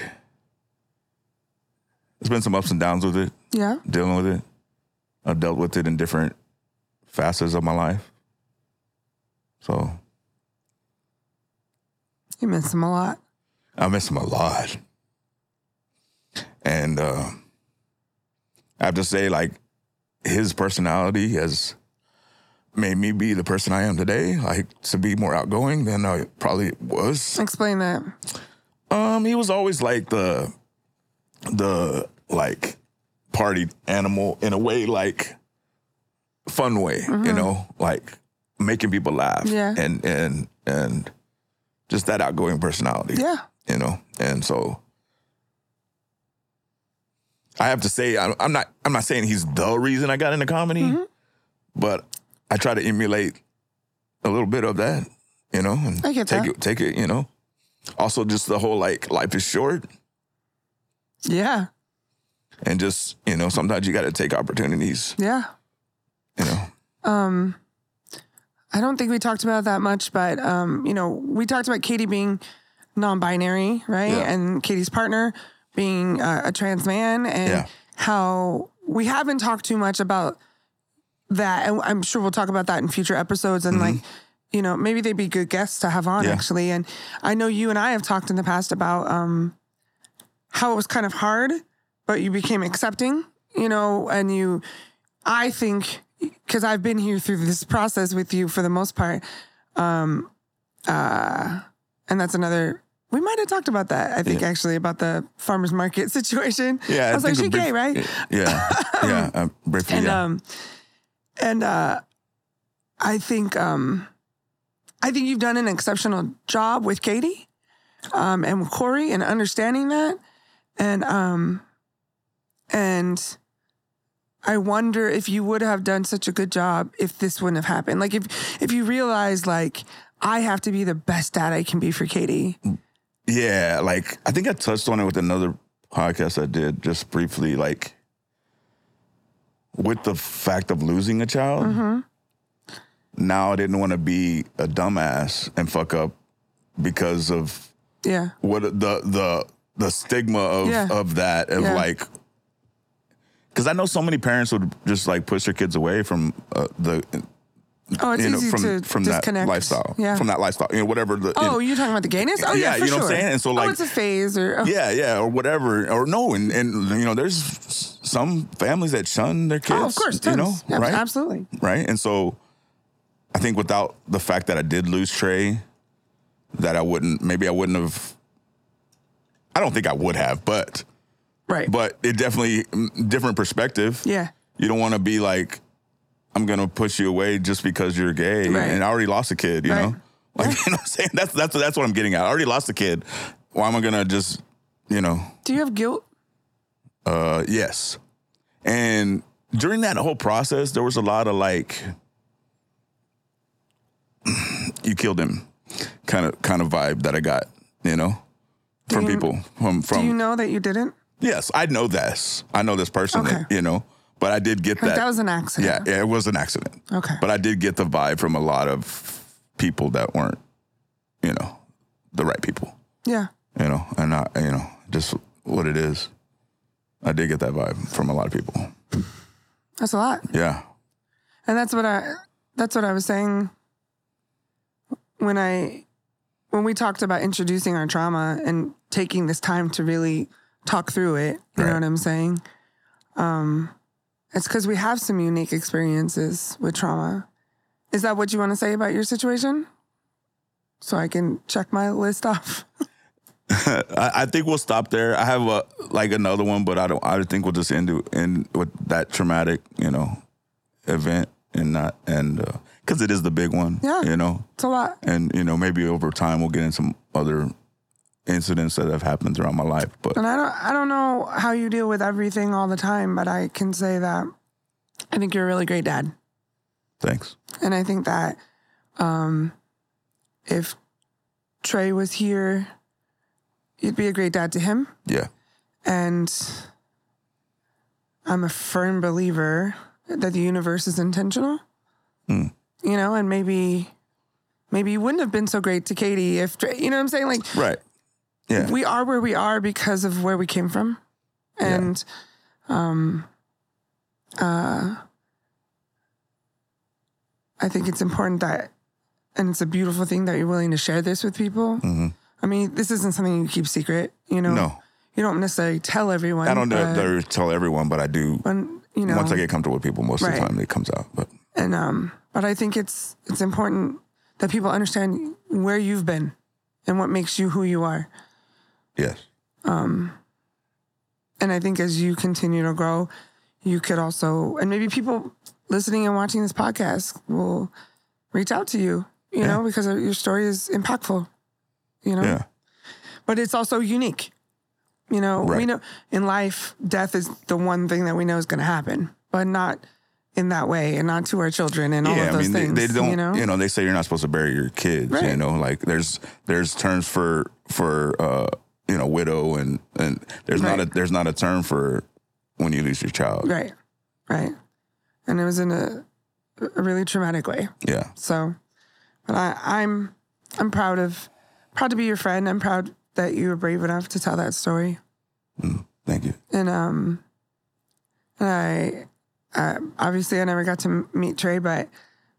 there's been some ups and downs with it. Yeah, dealing with it, I've dealt with it in different facets of my life. So. You miss him a lot. I miss him a lot. And uh, I have to say, like, his personality has made me be the person I am today. Like, to be more outgoing than I probably was. Explain that. Um, he was always like the, the, like, party animal in a way, like, fun way, mm-hmm. you know, like. Making people laugh, yeah. and and and just that outgoing personality, yeah, you know. And so, I have to say, I'm, I'm not, I'm not saying he's the reason I got into comedy, mm-hmm. but I try to emulate a little bit of that, you know, and I get take that. it, take it, you know. Also, just the whole like life is short, yeah, and just you know, sometimes you got to take opportunities, yeah, you know, um. I don't think we talked about that much, but, um, you know, we talked about Katie being non-binary, right? Yeah. And Katie's partner being uh, a trans man, and yeah. how we haven't talked too much about that. And I'm sure we'll talk about that in future episodes. And mm-hmm. like, you know, maybe they'd be good guests to have on yeah. actually. And I know you and I have talked in the past about um, how it was kind of hard, but you became accepting, you know, and you, I think... Because I've been here through this process with you for the most part. Um, uh, and that's another... We might have talked about that, I think, yeah. actually, about the farmer's market situation. Yeah, I was I like, she's gay, right? Yeah, yeah, um, briefly, and, yeah. Um, and uh, I think um, I think you've done an exceptional job with Katie um, and with Corey and understanding that. And um, And... I wonder if you would have done such a good job if this wouldn't have happened. Like, if, if you realize, like, I have to be the best dad I can be for Katie. Yeah, like, I think I touched on it with another podcast I did just briefly, like, with the fact of losing a child. Mm-hmm. Now I didn't want to be a dumbass and fuck up because of yeah. what the the the stigma of, yeah. of that, of, yeah. like... Because I know so many parents would just like push their kids away from uh, the, oh, it's you know, easy from, to from that lifestyle, yeah. from that lifestyle, you know, whatever. The, oh, you know, you're talking about the gayness? Oh, yeah, yeah for you know sure. what I'm saying. And so, like, oh, it's a phase, or oh. yeah, yeah, or whatever, or no, and and you know, there's some families that shun their kids. Oh, of course, tons. You know, yeah, right? Absolutely, right. And so, I think without the fact that I did lose Trey, that I wouldn't, maybe I wouldn't have. I don't think I would have, but. Right. But it definitely, different perspective. Yeah. You don't want to be like, I'm going to push you away just because you're gay. Right. And I already lost a kid, you right. know? Like, right. you know what I'm saying? That's, that's, that's what I'm getting at. I already lost a kid. Why am I going to just, you know? Do you have guilt? Uh, yes. And during that whole process, there was a lot of like, you killed him kind of, kind of vibe that I got, you know, do from you, people. From, from, do you know that you didn't? Yes, I know this. I know this personally, okay. you know, but I did get like that. That was an accident. Yeah, yeah, it was an accident. Okay. But I did get the vibe from a lot of people that weren't, you know, the right people. Yeah. You know, and I, you know, just what it is. I did get that vibe from a lot of people. That's a lot. Yeah. And that's what I, that's what I was saying when I, when we talked about introducing our trauma and taking this time to really talk through it, you right. know what I'm saying? Um, it's because we have some unique experiences with trauma. Is that what you want to say about your situation? So I can check my list off. I, I think we'll stop there. I have a, like another one, but I don't. I think we'll just end, end with that traumatic, you know, event and not and because uh, it is the big one. Yeah, you know, it's a lot. And you know, maybe over time we'll get into some other incidents that have happened throughout my life. But and I don't. I don't know how you deal with everything all the time, but I can say that I think you're a really great dad. Thanks. And I think that um, if Trey was here, you'd be a great dad to him. Yeah. And I'm a firm believer that the universe is intentional. Mm. You know, and maybe maybe you wouldn't have been so great to Katie if, you know what I'm saying? Like, right. Yeah. We are where we are because of where we came from. And yeah. um, uh, I think it's important that, and it's a beautiful thing that you're willing to share this with people. Mm-hmm. I mean, this isn't something you keep secret, you know? No. You don't necessarily tell everyone. I don't necessarily tell everyone, but I do. When, you know, once I get comfortable with people, most right. of the time it comes out. But and um, but I think it's it's important that people understand where you've been and what makes you who you are. Yes. Um. And I think as you continue to grow, you could also, and maybe people listening and watching this podcast will reach out to you, you yeah. know, because your story is impactful. You know, yeah. But it's also unique. You know, right. we know in life, death is the one thing that we know is going to happen, but not in that way, and not to our children, and yeah, all of those I mean, things. They, they don't, you know? you know, they say you're not supposed to bury your kids. Right. You know, like there's there's terms for for uh, you know, widow, and and there's right. not a there's not a term for when you lose your child. Right, right. And it was in a, a really traumatic way. Yeah. So, but I, I'm I'm proud of. Proud to be your friend. I'm proud that you were brave enough to tell that story. Mm, thank you. And um, and I uh, obviously I never got to meet Trey, but I'm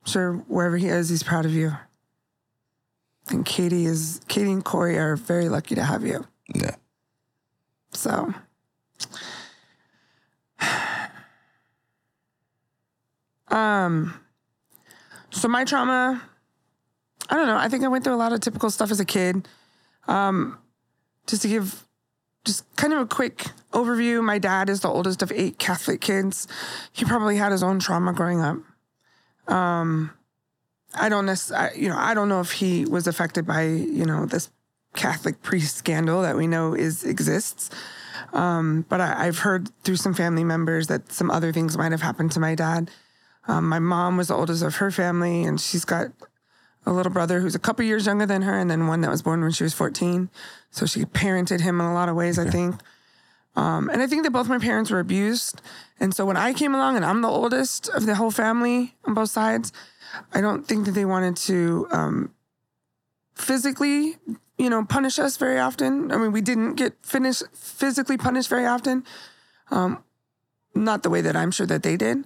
sure wherever he is, he's proud of you. And Katie is Katie and Corey are very lucky to have you. Yeah. So um, so my trauma. I don't know. I think I went through a lot of typical stuff as a kid. Um, just to give just kind of a quick overview, my dad is the oldest of eight Catholic kids. He probably had his own trauma growing up. Um, I don't necessarily, you know, I don't know if he was affected by, you know, this Catholic priest scandal that we know is exists. Um, but I, I've heard through some family members that some other things might have happened to my dad. Um, my mom was the oldest of her family, and she's got a little brother who's a couple years younger than her, and then one that was born when she was fourteen. So she parented him in a lot of ways, okay. I think. Um, and I think that both my parents were abused. And so when I came along, and I'm the oldest of the whole family on both sides, I don't think that they wanted to um, physically, you know, punish us very often. I mean, we didn't get finished, physically punished very often. Um, not the way that I'm sure that they did.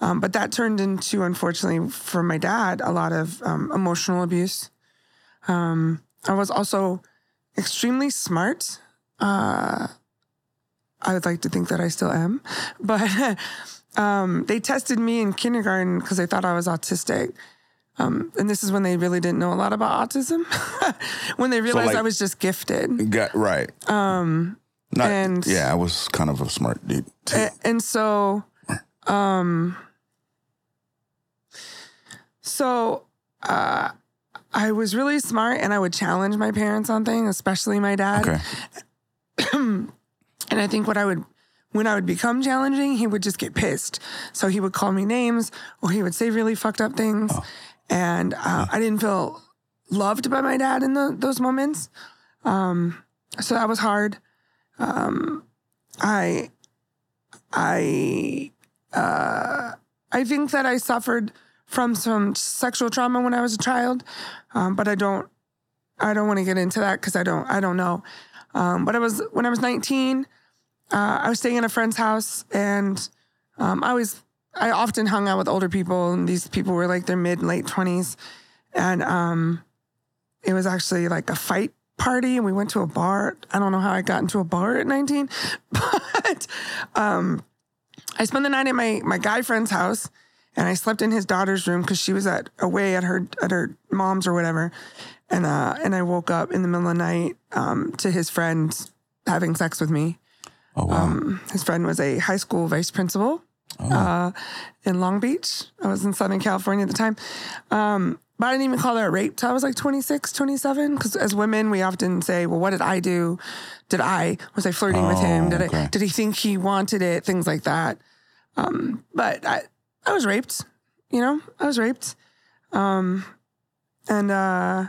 Um, but that turned into, unfortunately, for my dad, a lot of um, emotional abuse. Um, I was also extremely smart. Uh, I would like to think that I still am. But um, they tested me in kindergarten because they thought I was autistic. Um, and this is when they really didn't know a lot about autism. When they realized so like, I was just gifted. Got, right. Um, Not, and, yeah, I was kind of a smart dude, too. And, and so... Um, so, uh, I was really smart, and I would challenge my parents on things, especially my dad. Okay. And I think what I would, when I would become challenging, he would just get pissed. So he would call me names, or he would say really fucked up things. Oh. And, uh, yeah. I didn't feel loved by my dad in the, those moments. Um, so that was hard. Um, I, I... Uh, I think that I suffered from some sexual trauma when I was a child, um, but I don't, I don't want to get into that because I don't, I don't know. Um, but I was when I was nineteen, uh, I was staying at a friend's house, and um, I was, I often hung out with older people, and these people were like their mid and late twenties, and um, it was actually like a fight party, and we went to a bar. I don't know how I got into a bar at nineteen, but um, I spent the night at my my guy friend's house. And I slept in his daughter's room because she was at away at her at her mom's or whatever, and uh, and I woke up in the middle of the night um, to his friend having sex with me. Oh wow! Um, his friend was a high school vice principal oh. uh, in Long Beach. I was in Southern California at the time, um, but I didn't even call that rape till I was like twenty-six, twenty-seven. Because as women, we often say, "Well, what did I do? Did I was I flirting oh, with him? Did okay. I did he think he wanted it? Things like that." Um, but I. I was raped, you know, I was raped. Um, and uh,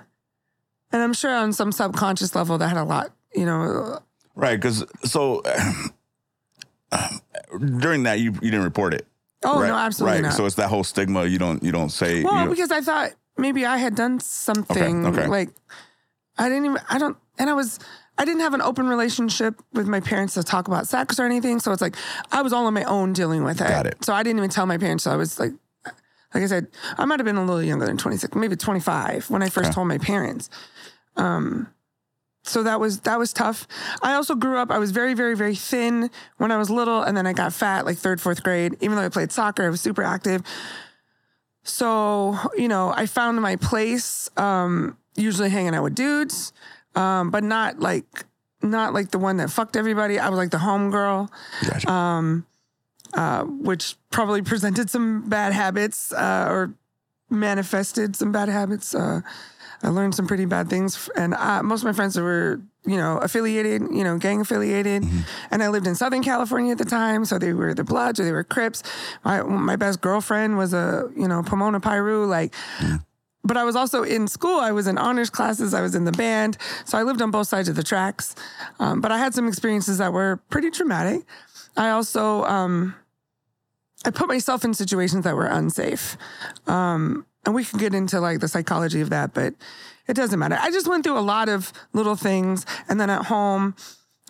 and I'm sure on some subconscious level that had a lot, you know. Right, because so uh, during that, you, you didn't report it. Oh, right? No, absolutely right. not. So it's that whole stigma. You don't you don't say. Well, you don't... because I thought maybe I had done something okay, okay. like I didn't even I don't and I was. I didn't have an open relationship with my parents to talk about sex or anything. So it's like, I was all on my own dealing with it. Got it. So I didn't even tell my parents. So I was like, like I said, I might've been a little younger than twenty-six, maybe twenty-five when I first okay. told my parents. Um, so that was, that was tough. I also grew up, I was very, very, very thin when I was little. And then I got fat like third, fourth grade, even though I played soccer, I was super active. So, you know, I found my place, um, usually hanging out with dudes. Um, but not like, not like the one that fucked everybody. I was like the homegirl, gotcha. um, uh, which probably presented some bad habits, uh, or manifested some bad habits. Uh, I learned some pretty bad things. And I, most of my friends were, you know, affiliated, you know, gang affiliated. Mm-hmm. And I lived in Southern California at the time. So they were the Bloods or they were Crips. My, my best girlfriend was a, you know, Pomona Piru, like, yeah. But I was also in school. I was in honors classes. I was in the band. So I lived on both sides of the tracks. Um, but I had some experiences that were pretty traumatic. I also, um, I put myself in situations that were unsafe. Um, and we could get into like the psychology of that, but it doesn't matter. I just went through a lot of little things. And then at home,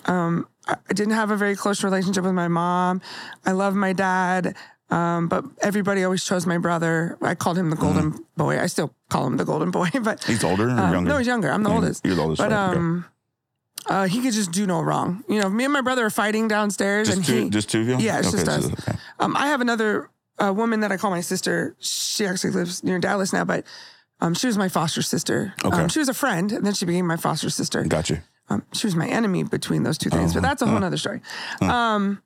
um, I didn't have a very close relationship with my mom. I love my dad. Um, but everybody always chose my brother. I called him the golden mm. boy. I still call him the golden boy, but he's older or um, younger? No, he's younger. I'm the yeah, oldest. You're the oldest. But right. um, okay. uh, he could just do no wrong. You know, me and my brother are fighting downstairs, just and two, he just two of you. Yeah, it's okay, just us. So, okay. Um, I have another uh, woman that I call my sister. She actually lives near Dallas now, but um, she was my foster sister. Okay, um, she was a friend, and then she became my foster sister. Gotcha. Um, she was my enemy between those two things, uh-huh. but that's a whole uh-huh. other story. Uh-huh. Um.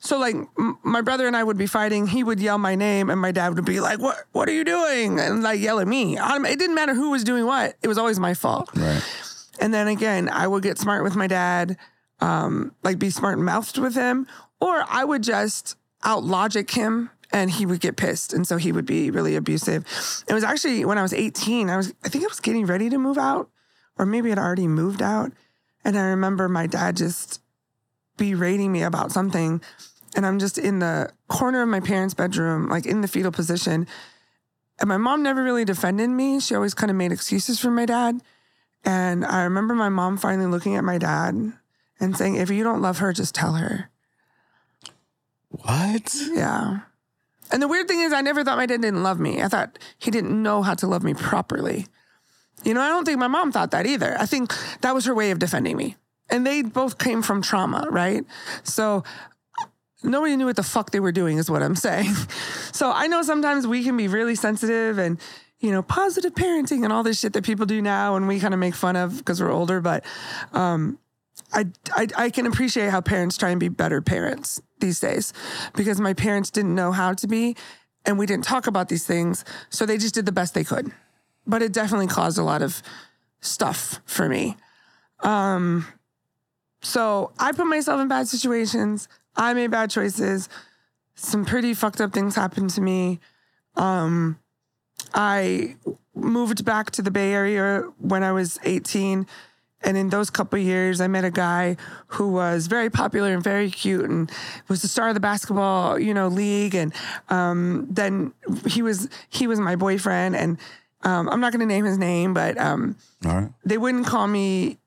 So like m- my brother and I would be fighting. He would yell my name and my dad would be like, what, what are you doing? And like yell at me. I'm, it didn't matter who was doing what. It was always my fault. Right. And then again, I would get smart with my dad, um, like be smart and mouthed with him, or I would just out logic him and he would get pissed. And so he would be really abusive. It was actually when I was eighteen, I was, I think I was getting ready to move out, or maybe I'd already moved out. And I remember my dad just berating me about something. And I'm just in the corner of my parents' bedroom, like in the fetal position. And my mom never really defended me. She always kind of made excuses for my dad. And I remember my mom finally looking at my dad and saying, if you don't love her, just tell her. What? Yeah. And the weird thing is, I never thought my dad didn't love me. I thought he didn't know how to love me properly. You know, I don't think my mom thought that either. I think that was her way of defending me. And they both came from trauma, right? So nobody knew what the fuck they were doing is what I'm saying. So I know sometimes we can be really sensitive and, you know, positive parenting and all this shit that people do now and we kind of make fun of because we're older. But um, I, I I can appreciate how parents try and be better parents these days, because my parents didn't know how to be and we didn't talk about these things. So they just did the best they could. But it definitely caused a lot of stuff for me. Um, so I put myself in bad situations. I made bad choices. Some pretty fucked up things happened to me. Um, I moved back to the Bay Area when I was eighteen And in those couple of years, I met a guy who was very popular and very cute and was the star of the basketball, you know, league. And um, then he was he was my boyfriend. And um, I'm not going to name his name, but um, all right. They wouldn't call me.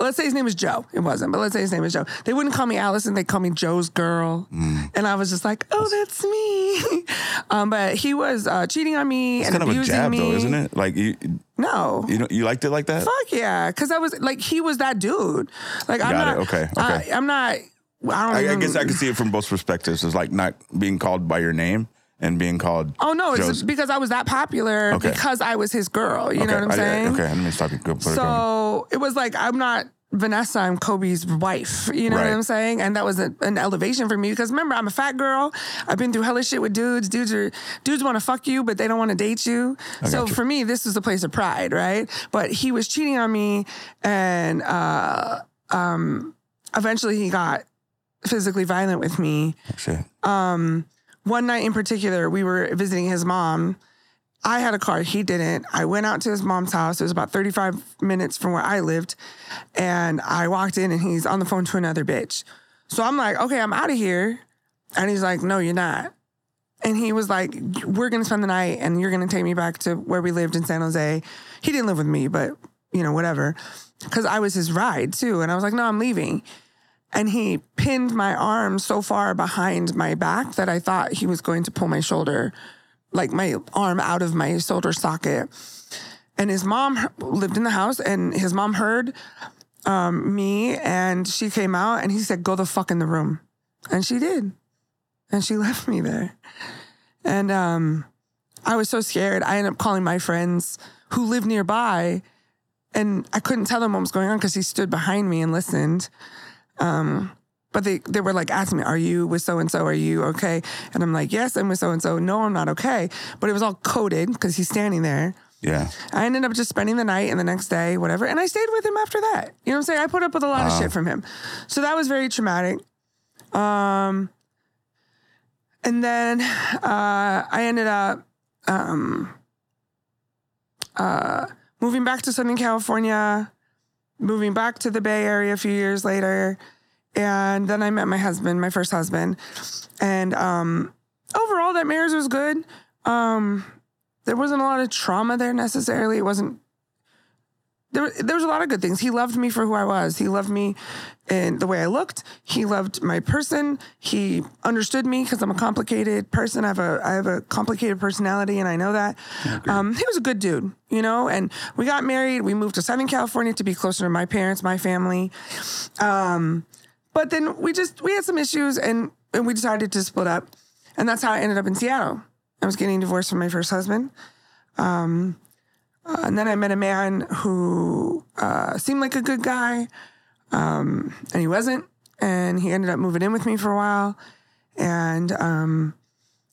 Let's say his name was Joe. It wasn't, but let's say his name was Joe. They wouldn't call me Allison. They called me Joe's girl. Mm. And I was just like, oh, that's me. um, but he was uh, cheating on me it's and abusing me. It's kind of a jab, me. Though, isn't it? Like, you, no. You know, you liked it like that? Fuck yeah. Because I was, like, he was that dude. Like, I'm Got not, it. Okay. okay. I, I'm not, I don't I, even, I guess I could see it from both perspectives. It's like not being called by your name. And being called Oh, no, Joe's. It's because I was that popular okay. because I was his girl. You okay. know what I'm saying? I, I, okay, let me stop you. Go, put so it, it was like, I'm not Vanessa, I'm Kobe's wife. You know right. what I'm saying? And that was a, an elevation for me because remember, I'm a fat girl. I've been through hella shit with dudes. Dudes are dudes want to fuck you, but they don't want to date you. I so you. For me, this was a place of pride, right? But he was cheating on me and uh, um, eventually he got physically violent with me. Shit. Um... One night in particular, we were visiting his mom. I had a car. He didn't. I went out to his mom's house. It was about thirty-five minutes from where I lived. And I walked in and he's on the phone to another bitch. So I'm like, okay, I'm out of here. And he's like, no, you're not. And he was like, we're going to spend the night and you're going to take me back to where we lived in San Jose. He didn't live with me, but, you know, whatever. Because I was his ride, too. And I was like, no, I'm leaving. And he pinned my arm so far behind my back that I thought he was going to pull my shoulder, like my arm out of my shoulder socket. And his mom lived in the house and his mom heard um, me and she came out and he said, go the fuck in the room. And she did. And she left me there. And um, I was so scared. I ended up calling my friends who lived nearby and I couldn't tell them what was going on because he stood behind me and listened. Um, but they, they were like asking me, are you with so-and-so? Are you okay? And I'm like, yes, I'm with so-and-so. No, I'm not okay. But it was all coded because he's standing there. Yeah. I ended up just spending the night and the next day, whatever. And I stayed with him after that. You know what I'm saying? I put up with a lot um, of shit from him. So that was very traumatic. Um, and then, uh, I ended up, um, uh, moving back to Southern California, moving back to the Bay Area a few years later. And then I met my husband, my first husband. And um, overall, that marriage was good. Um, there wasn't a lot of trauma there necessarily. It wasn't, there, there was a lot of good things. He loved me for who I was. He loved me in the way I looked. He loved my person. He understood me because I'm a complicated person. I have a, I have a complicated personality and I know that. Okay. Um, he was a good dude, you know, and we got married. We moved to Southern California to be closer to my parents, my family. Um, but then we just, we had some issues and, and we decided to split up. And that's how I ended up in Seattle. I was getting divorced from my first husband. Um, Uh, and then I met a man who uh, seemed like a good guy, um, and he wasn't. And he ended up moving in with me for a while. And um,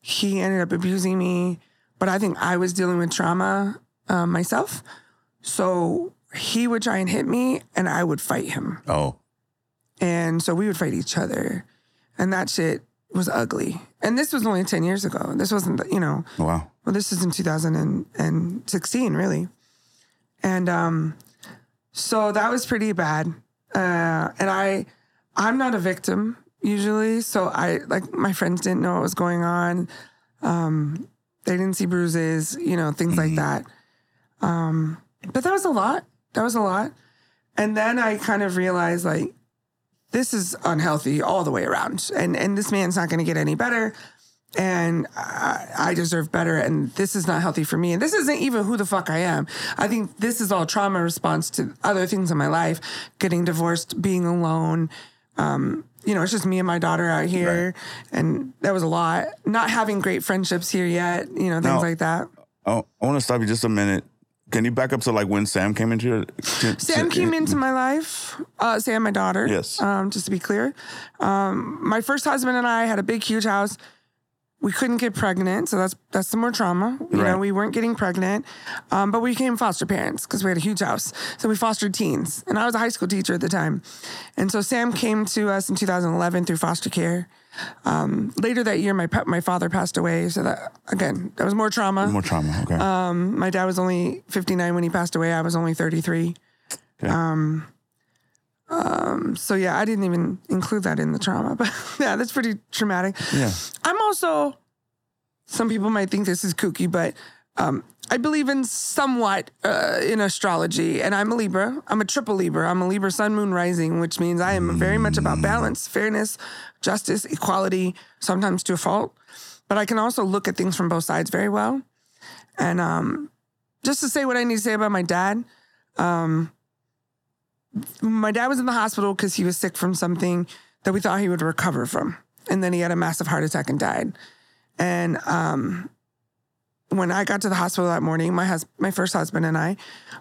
he ended up abusing me. But I think I was dealing with trauma uh, myself. So he would try and hit me, and I would fight him. Oh. And so we would fight each other. And that shit was ugly. And this was only ten years ago. This wasn't, you know. Wow. Well, this is in two thousand sixteen, really. And um, so that was pretty bad. Uh, and I, I'm not a victim usually. So I, like, my friends didn't know what was going on. Um, they didn't see bruises, you know, things mm-hmm. like that. Um, but that was a lot. That was a lot. And then I kind of realized, like, this is unhealthy all the way around. And, and this man's not going to get any better. And I, I deserve better. And this is not healthy for me. And this isn't even who the fuck I am. I think this is all trauma response to other things in my life. Getting divorced, being alone. Um, you know, it's just me and my daughter out here. Right. And that was a lot. Not having great friendships here yet. You know, things now, like that. Oh, I want to stop you just a minute. Can you back up to like when Sam came into your... To, Sam to, came into my life. Uh, Sam, my daughter. Yes. Um, just to be clear. Um, my first husband and I had a big, huge house. We couldn't get pregnant, so that's that's some more trauma. You right. know, we weren't getting pregnant, um, but we became foster parents because we had a huge house. So we fostered teens, and I was a high school teacher at the time. And so Sam came to us in two thousand eleven through foster care. Um, later that year, my my father passed away, so that, again, that was more trauma. More trauma, okay. Um, my dad was only fifty-nine when he passed away. I was only thirty-three. Okay. Um, Um, so yeah, I didn't even include that in the trauma, but yeah, that's pretty traumatic. Yeah. I'm also, some people might think this is kooky, but um, I believe in somewhat uh, in astrology, and I'm a Libra. I'm a triple Libra. I'm a Libra sun, moon, rising, which means I am very much about balance, fairness, justice, equality, sometimes to a fault. But I can also look at things from both sides very well. And um, just to say what I need to say about my dad, um, my dad was in the hospital because he was sick from something that we thought he would recover from. And then he had a massive heart attack and died. And um, when I got to the hospital that morning, my hus- my first husband and I,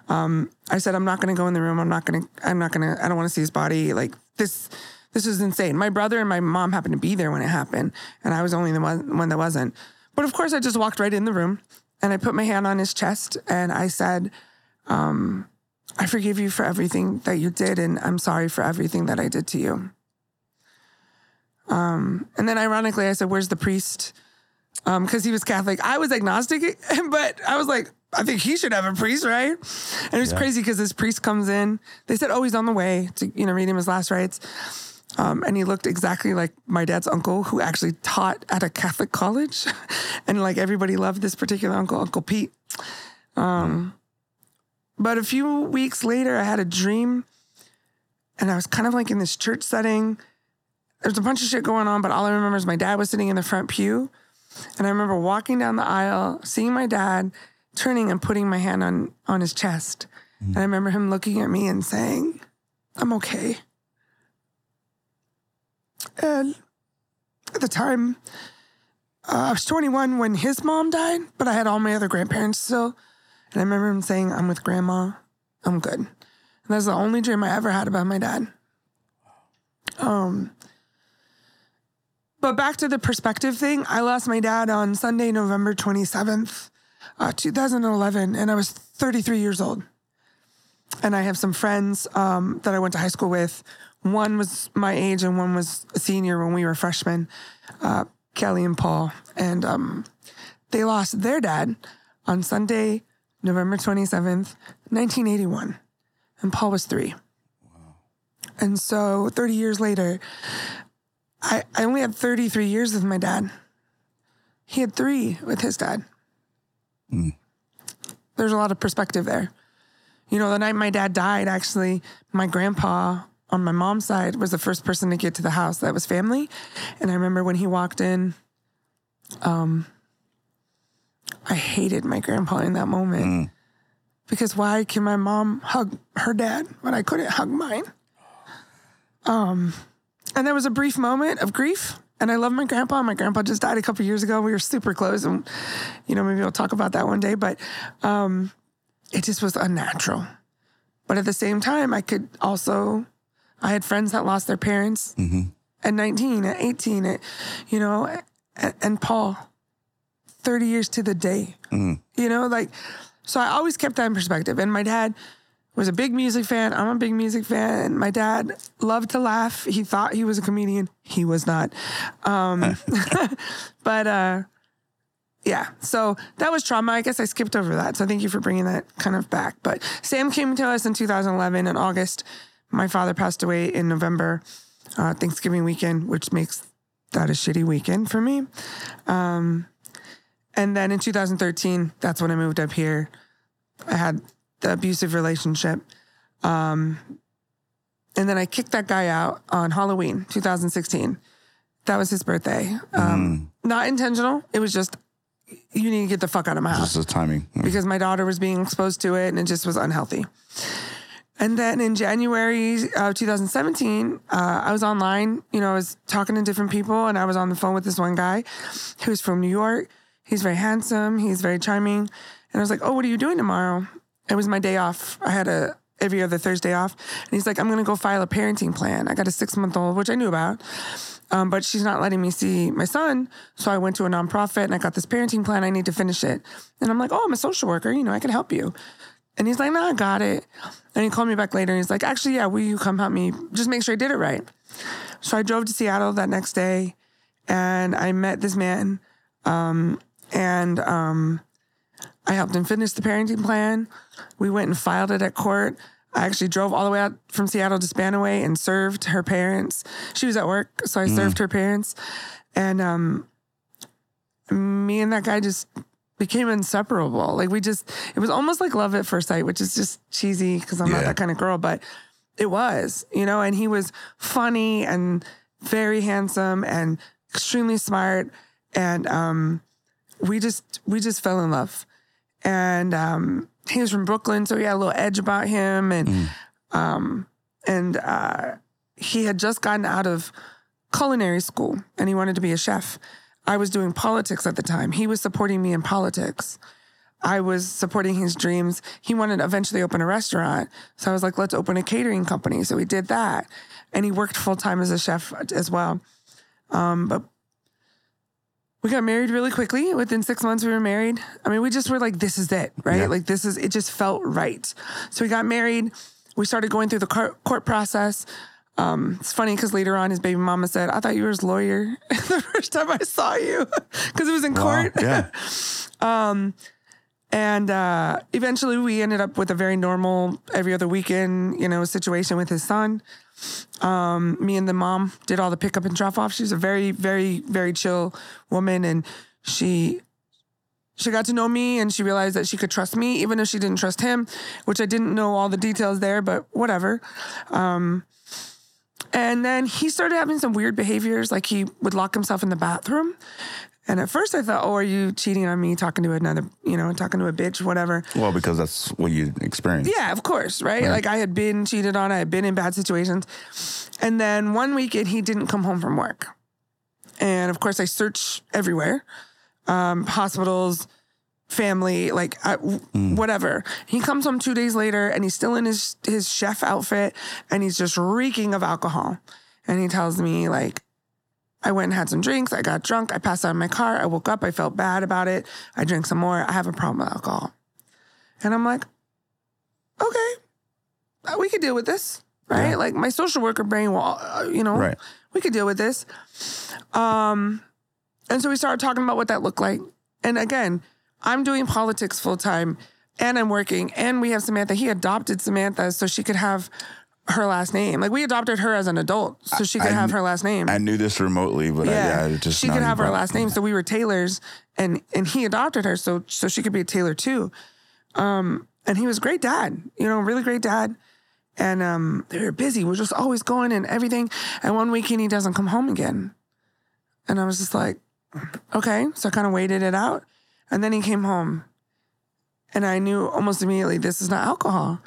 um, I said, I'm not going to go in the room. I'm not going to, I'm not going to, I don't want to see his body. Like this, this is insane. My brother and my mom happened to be there when it happened. And I was only the one, one that wasn't. But of course, I just walked right in the room and I put my hand on his chest and I said, um, I forgive you for everything that you did, and I'm sorry for everything that I did to you. Um, and then ironically, I said, where's the priest? Um, because he was Catholic. I was agnostic, but I was like, I think he should have a priest, right? And it was yeah. crazy because this priest comes in. They said, oh, he's on the way to, you know, read him his last rites. Um, and he looked exactly like my dad's uncle, who actually taught at a Catholic college. And like everybody loved this particular uncle, Uncle Pete. Um, but a few weeks later, I had a dream. And I was kind of like in this church setting. There's a bunch of shit going on, but all I remember is my dad was sitting in the front pew. And I remember walking down the aisle, seeing my dad, turning and putting my hand on, on his chest. Mm-hmm. And I remember him looking at me and saying, I'm okay. And at the time, uh, I was twenty-one when his mom died, but I had all my other grandparents still. And I remember him saying, I'm with grandma. I'm good. And that's the only dream I ever had about my dad. Um... But back to the perspective thing, I lost my dad on Sunday, November twenty-seventh, uh, two thousand eleven, and I was thirty-three years old. And I have some friends um, that I went to high school with. One was my age and one was a senior when we were freshmen, uh, Kelly and Paul. And um, they lost their dad on Sunday, November twenty-seventh, nineteen eighty-one. And Paul was three. Wow. And so thirty years later... I, I only had thirty-three years with my dad. He had three with his dad. Mm. There's a lot of perspective there. You know, the night my dad died, actually, my grandpa on my mom's side was the first person to get to the house. That was family. And I remember when he walked in, um, I hated my grandpa in that moment. Mm. Because why can my mom hug her dad when I couldn't hug mine? Um... And there was a brief moment of grief. And I love my grandpa. My grandpa just died a couple years ago. We were super close. And, you know, maybe we'll talk about that one day. But um, it just was unnatural. But at the same time, I could also, I had friends that lost their parents mm-hmm. at nineteen, at eighteen, at, you know, and, and Paul, thirty years to the day. Mm-hmm. You know, like, so I always kept that in perspective. And my dad was a big music fan. I'm a big music fan. My dad loved to laugh. He thought he was a comedian. He was not. Um, but, uh, yeah. So that was trauma. I guess I skipped over that. So thank you for bringing that kind of back. But Sam came to us in two thousand eleven in August. My father passed away in November, uh, Thanksgiving weekend, which makes that a shitty weekend for me. Um, and then in two thousand thirteen, that's when I moved up here. I had... the abusive relationship. Um, and then I kicked that guy out on Halloween, two thousand sixteen. That was his birthday. Um, mm. Not intentional. It was just, you need to get the fuck out of my house. Just the timing. Mm. Because my daughter was being exposed to it and it just was unhealthy. And then in January of two thousand seventeen, uh, I was online. You know, I was talking to different people and I was on the phone with this one guy who's from New York. He's very handsome. He's very charming. And I was like, oh, what are you doing tomorrow? It was my day off. I had a every other Thursday off. And he's like, I'm going to go file a parenting plan. I got a six-month-old, which I knew about, um, but she's not letting me see my son. So I went to a nonprofit and I got this parenting plan. I need to finish it. And I'm like, oh, I'm a social worker. You know, I can help you. And he's like, no, I got it. And he called me back later and he's like, actually, yeah, will you come help me? Just make sure I did it right. So I drove to Seattle that next day and I met this man um, and... Um, I helped him finish the parenting plan. We went and filed it at court. I actually drove all the way out from Seattle to Spanaway and served her parents. She was at work, so I mm. served her parents. And um, me and that guy just became inseparable. Like, we just, it was almost like love at first sight, which is just cheesy because I'm yeah. not that kind of girl, but it was, you know, and he was funny and very handsome and extremely smart. And um, we just, we just fell in love. And um, he was from Brooklyn, so he had a little edge about him. And mm. um, and uh, he had just gotten out of culinary school, and he wanted to be a chef. I was doing politics at the time. He was supporting me in politics. I was supporting his dreams. He wanted to eventually open a restaurant. So I was like, let's open a catering company. So we did that. And he worked full-time as a chef as well. Um, but we got married really quickly. Within six months, we were married. I mean, we just were like, this is it, right? Yeah. Like, this is, it just felt right. So we got married. We started going through the court process. Um, it's funny because later on his baby mama said, I thought you were his lawyer the first time I saw you, because it was in wow. court. Yeah. um, and uh, eventually we ended up with a very normal every other weekend, you know, situation with his son. Um, me and the mom did all the pickup and drop off. She was a very, very, very chill woman. And she, she got to know me, and she realized that she could trust me, even if she didn't trust him, which I didn't know all the details there, but whatever. Um, And then he started having some weird behaviors, like he would lock himself in the bathroom. And at first I thought, oh, are you cheating on me, talking to another, you know, talking to a bitch, whatever. Well, because that's what you experienced. Yeah, of course, right? right? Like, I had been cheated on. I had been in bad situations. And then one weekend he didn't come home from work. And, of course, I searched everywhere, um, hospitals, family, like I, mm. whatever. He comes home two days later, and he's still in his, his chef outfit, and he's just reeking of alcohol. And he tells me, like, I went and had some drinks. I got drunk. I passed out in my car. I woke up. I felt bad about it. I drank some more. I have a problem with alcohol. And I'm like, okay, we could deal with this, right? Yeah. Like, my social worker brain will, uh, you know, right. we could deal with this. Um, and so we started talking about what that looked like. And again, I'm doing politics full time, and I'm working, and we have Samantha. He adopted Samantha so she could have her last name. Like, we adopted her as an adult so she could I, have her last name. I knew this remotely, but yeah. I, I just she could have her last name. So we were Taylors, and and he adopted her so so she could be a Taylor too. Um, and he was a great dad, you know, really great dad. And um, they were busy. We're just always going and everything. And one weekend he doesn't come home again, and I was just like, okay. So I kind of waited it out. And then he came home, and I knew almost immediately, this is not alcohol.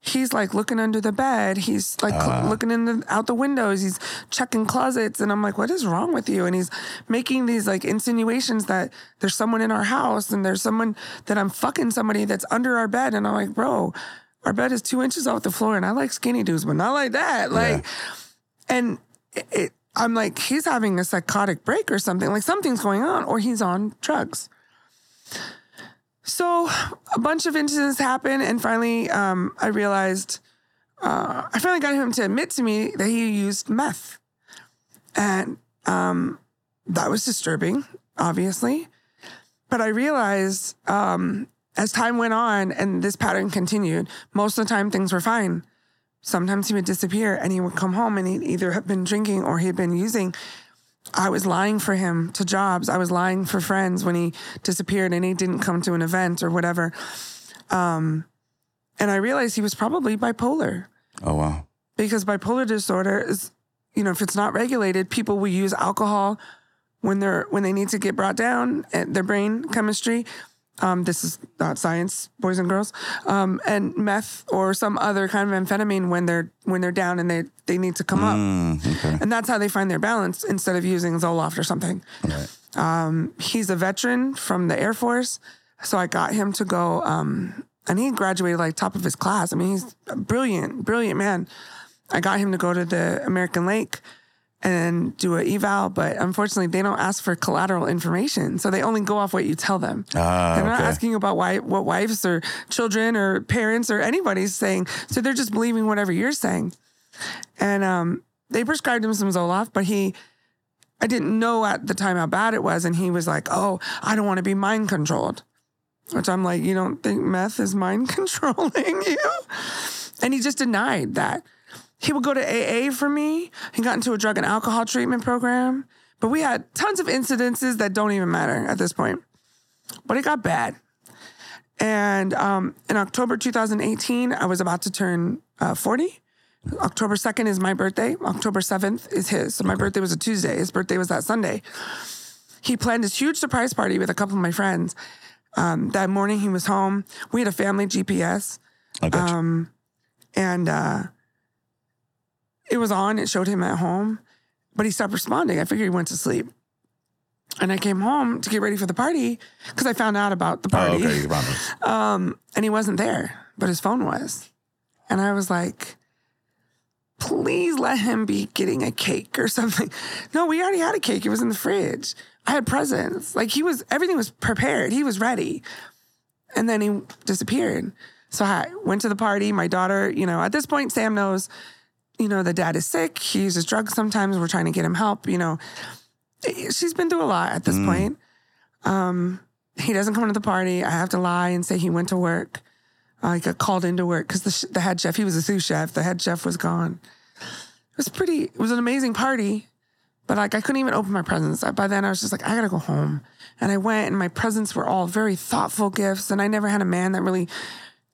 He's like looking under the bed. He's like uh. cl- looking in the, out the windows. He's checking closets. And I'm like, what is wrong with you? And he's making these like insinuations that there's someone in our house, and there's someone that I'm fucking somebody that's under our bed. And I'm like, bro, our bed is two inches off the floor, and I like skinny dudes, but not like that. Like, yeah. and it, it, I'm like, he's having a psychotic break or something. Like, something's going on, or he's on drugs. So a bunch of incidents happened, and finally um, I realized, uh, I finally got him to admit to me that he used meth. And um, that was disturbing, obviously. But I realized um, as time went on and this pattern continued, most of the time things were fine. Sometimes he would disappear, and he would come home, and he'd either have been drinking or he'd been using. I was lying for him to jobs. I was lying for friends when he disappeared and he didn't come to an event or whatever. Um, and I realized he was probably bipolar. Oh, wow. Because bipolar disorder is, you know, if it's not regulated, people will use alcohol when they're when they need to get brought down, at their brain chemistry. Um, this is not science, boys and girls, um, and meth or some other kind of amphetamine when they're when they're down and they, they need to come mm, up. Okay. And that's how they find their balance, instead of using Zoloft or something. Right. Um, he's a veteran from the Air Force, so I got him to go, um, and he graduated like top of his class. I mean, he's a brilliant, brilliant man. I got him to go to the American Lake and do an eval, but unfortunately they don't ask for collateral information. So they only go off what you tell them. Ah, they're not okay. asking about why, what wives or children or parents or anybody's saying. So they're just believing whatever you're saying. And um, they prescribed him some Zoloft, but he, I didn't know at the time how bad it was. And he was like, oh, I don't want to be mind controlled, which I'm like, you don't think meth is mind controlling you? And he just denied that. He would go to A A for me. He got into a drug and alcohol treatment program. But we had tons of incidences that don't even matter at this point. But it got bad. And um, in October two thousand eighteen, I was about to turn uh, forty. October second is my birthday. October seventh is his. So my birthday was a Tuesday. His birthday was that Sunday. He planned this huge surprise party with a couple of my friends. Um, that morning he was home. We had a family G P S. I got you. Um, and uh, it was on. It showed him at home. But he stopped responding. I figured he went to sleep. And I came home to get ready for the party because I found out about the party. Oh, okay, you found it. Um, and he wasn't there, but his phone was. And I was like, please let him be getting a cake or something. No, we already had a cake. It was in the fridge. I had presents. Like he was, everything was prepared. He was ready. And then he disappeared. So I went to the party. My daughter, you know, at this point, Sam knows, you know, the dad is sick. He uses drugs sometimes. We're trying to get him help, you know. She's been through a lot at this mm. point. Um, he doesn't come to the party. I have to lie and say he went to work. Uh, he got called into work because the, sh- the head chef, he was a sous chef. The head chef was gone. It was pretty, it was an amazing party, but like I couldn't even open my presents. I, by then I was just like, I gotta go home. And I went and my presents were all very thoughtful gifts. And I never had a man that really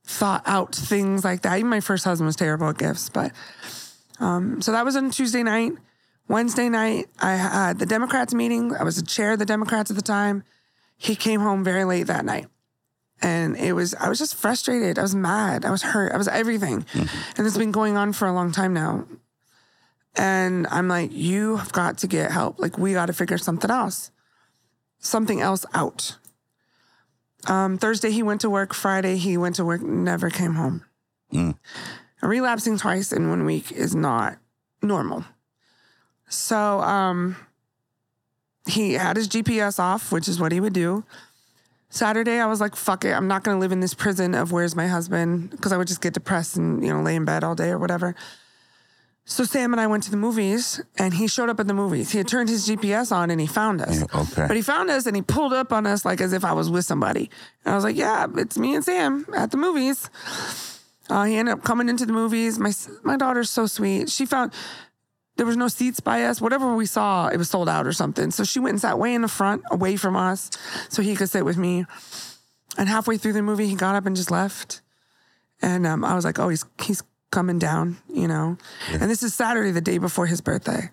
thought out things like that. Even my first husband was terrible at gifts. But um, so that was on Tuesday night. Wednesday night, I had the Democrats meeting. I was the chair of the Democrats at the time. He came home very late that night. And it was, I was just frustrated. I was mad. I was hurt. I was everything. Mm-hmm. And it's been going on for a long time now. And I'm like, you have got to get help. Like, we got to figure something else, something else out. Um, Thursday, he went to work. Friday, he went to work, never came home. Mm. Relapsing twice in one week is not normal. So um, he had his G P S off, which is what he would do. Saturday, I was like, fuck it. I'm not going to live in this prison of where's my husband, because I would just get depressed and, you know, lay in bed all day or whatever. So Sam and I went to the movies, and he showed up at the movies. He had turned his G P S on, and he found us. Okay. But he found us, and he pulled up on us like as if I was with somebody. And I was like, yeah, it's me and Sam at the movies. Uh, he ended up coming into the movies. My, my daughter's so sweet. She found... There was no seats by us. Whatever we saw, it was sold out or something. So she went and sat way in the front, away from us, so he could sit with me. And halfway through the movie, he got up and just left. And um, I was like, oh, he's he's coming down, you know. Yeah. And this is Saturday, the day before his birthday.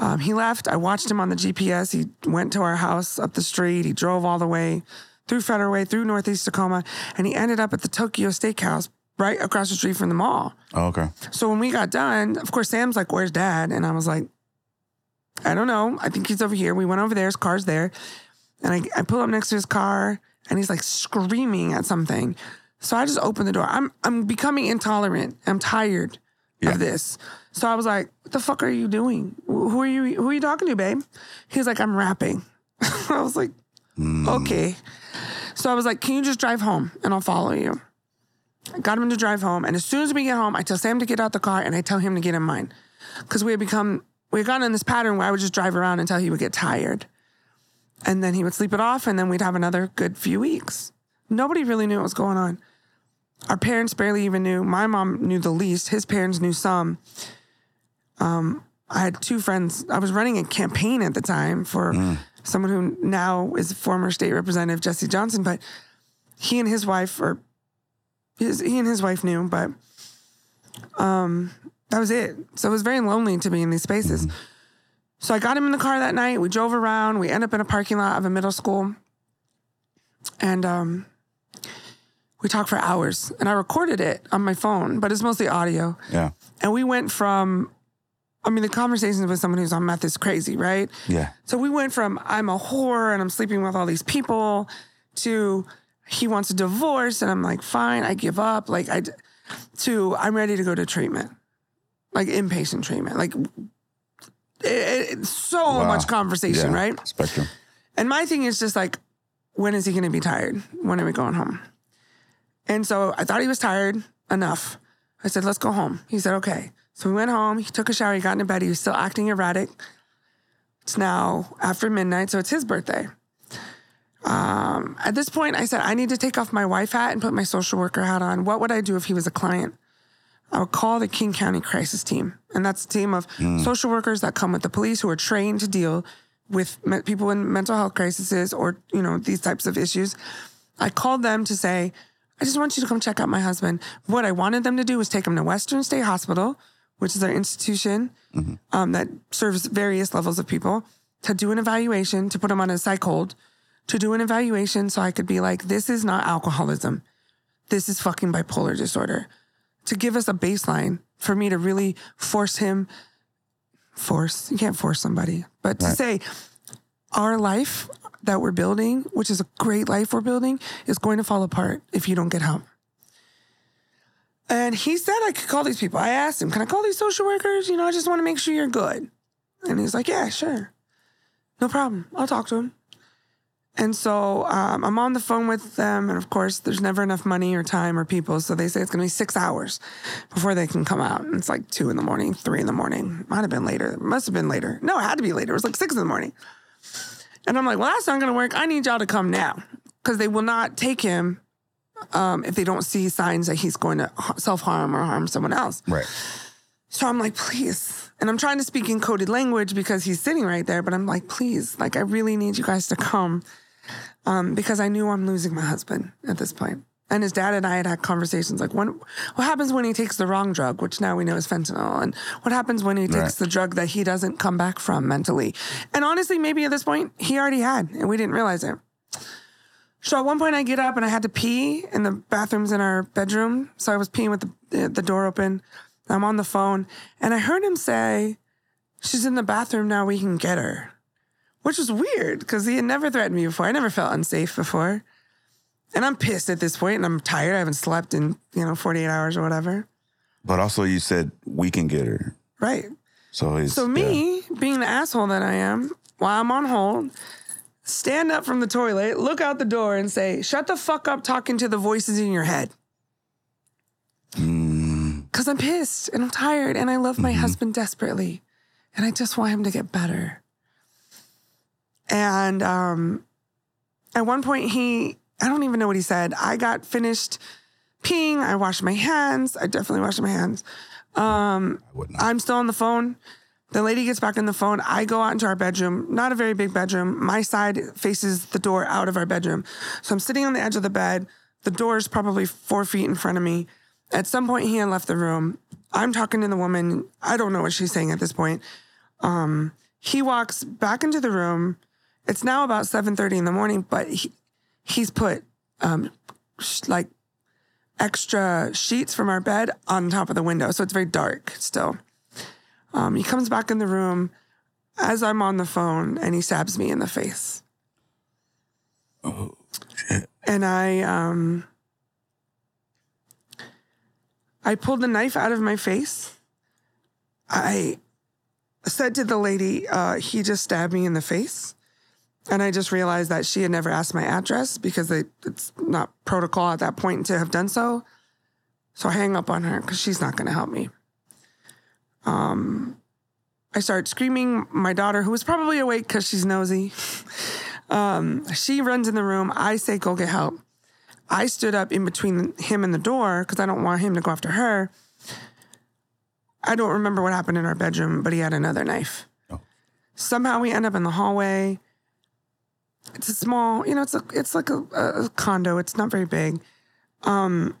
Um, he left. I watched him on the G P S. He went to our house up the street. He drove all the way through Federway, through Northeast Tacoma. And he ended up at the Tokyo Steakhouse, right across the street from the mall. Oh, okay. So when we got done, of course, Sam's like, where's dad? And I was like, I don't know. I think he's over here. We went over there. His car's there. And I, I pull up next to his car, and he's like screaming at something. So I just opened the door. I'm I'm becoming intolerant. I'm tired yeah. of this. So I was like, what the fuck are you doing? Who are you, who are you talking to, babe? He's like, I'm rapping. I was like, mm. okay. So I was like, can you just drive home, and I'll follow you. I got him to drive home. And as soon as we get home, I tell Sam to get out the car, and I tell him to get in mine. Because we had become, we had gotten in this pattern where I would just drive around until he would get tired. And then he would sleep it off, and then we'd have another good few weeks. Nobody really knew what was going on. Our parents barely even knew. My mom knew the least. His parents knew some. Um, I had two friends. I was running a campaign at the time for mm. someone who now is former state representative, Jesse Johnson. But he and his wife are... His, he and his wife knew, but um, that was it. So it was very lonely to be in these spaces. Mm-hmm. So I got him in the car that night. We drove around. We ended up in a parking lot of a middle school. And um, we talked for hours. And I recorded it on my phone, but it's mostly audio. Yeah. And we went from, I mean, the conversations with someone who's on meth is crazy, right? Yeah. So we went from, I'm a whore and I'm sleeping with all these people, to... He wants a divorce, and I'm like, fine, I give up. Like, I, to, I'm ready to go to treatment, like inpatient treatment. Like, it, it, so wow. much conversation, yeah. right? Spectrum. And my thing is just like, when is he going to be tired? When are we going home? And so I thought he was tired enough. I said, let's go home. He said, okay. So we went home. He took a shower. He got into bed. He was still acting erratic. It's now after midnight, so it's his birthday. Um, at this point, I said, I need to take off my wife hat and put my social worker hat on. What would I do if he was a client? I would call the King County Crisis Team. And that's a team of mm. social workers that come with the police who are trained to deal with me- people in mental health crises or, you know, these types of issues. I called them to say, I just want you to come check out my husband. What I wanted them to do was take him to Western State Hospital, which is their institution mm-hmm. um, that serves various levels of people, to do an evaluation, to put him on a psych hold, to do an evaluation so I could be like, this is not alcoholism. This is fucking bipolar disorder. To give us a baseline for me to really force him, force, you can't force somebody, but right. to say our life that we're building, which is a great life we're building, is going to fall apart if you don't get help. And he said I could call these people. I asked him, can I call these social workers? You know, I just want to make sure you're good. And he's like, yeah, sure. No problem. I'll talk to him. And so um, I'm on the phone with them. And of course, there's never enough money or time or people. So they say it's going to be six hours before they can come out. And it's like two in the morning, three in the morning. Might have been later. It must have been later. No, it had to be later. It was like six in the morning. And I'm like, well, that's not going to work. I need y'all to come now because they will not take him um, if they don't see signs that he's going to self-harm or harm someone else. Right. So I'm like, please. And I'm trying to speak in coded language because he's sitting right there. But I'm like, please, like, I really need you guys to come. Um, because I knew I'm losing my husband at this point. And his dad and I had had conversations like, when, what happens when he takes the wrong drug, which now we know is fentanyl? And what happens when he takes right. the drug that he doesn't come back from mentally? And honestly, maybe at this point, he already had, and we didn't realize it. So at one point I get up and I had to pee in the bathrooms in our bedroom. So I was peeing with the, the door open. I'm on the phone and I heard him say, she's in the bathroom now, we can get her. Which was weird because he had never threatened me before. I never felt unsafe before. And I'm pissed at this point and I'm tired. I haven't slept in, you know, forty-eight hours or whatever. But also you said, we can get her. Right. So he's, so me, yeah. being the asshole that I am, while I'm on hold, stand up from the toilet, look out the door and say, shut the fuck up talking to the voices in your head. Because mm. I'm pissed and I'm tired and I love my mm-hmm. husband desperately. And I just want him to get better. And um, at one point he, I don't even know what he said. I got finished peeing. I washed my hands. I definitely washed my hands. Um, I'm still on the phone. The lady gets back on the phone. I go out into our bedroom, not a very big bedroom. My side faces the door out of our bedroom. So I'm sitting on the edge of the bed. The door is probably four feet in front of me. At some point he had left the room. I'm talking to the woman. I don't know what she's saying at this point. Um, he walks back into the room. It's now about seven thirty in the morning, but he, he's put um, sh- like extra sheets from our bed on top of the window. So it's very dark still. Um, he comes back in the room as I'm on the phone and he stabs me in the face. Oh, shit. And I, um, I pulled the knife out of my face. I said to the lady, uh, he just stabbed me in the face. And I just realized that she had never asked my address because they, it's not protocol at that point to have done so. So I hang up on her because she's not going to help me. Um, I start screaming. My daughter, who was probably awake because she's nosy, um, she runs in the room. I say, go get help. I stood up in between him and the door because I don't want him to go after her. I don't remember what happened in our bedroom, but he had another knife. Oh. Somehow we end up in the hallway. It's a small, you know, it's a, it's like a, a condo. It's not very big. Um,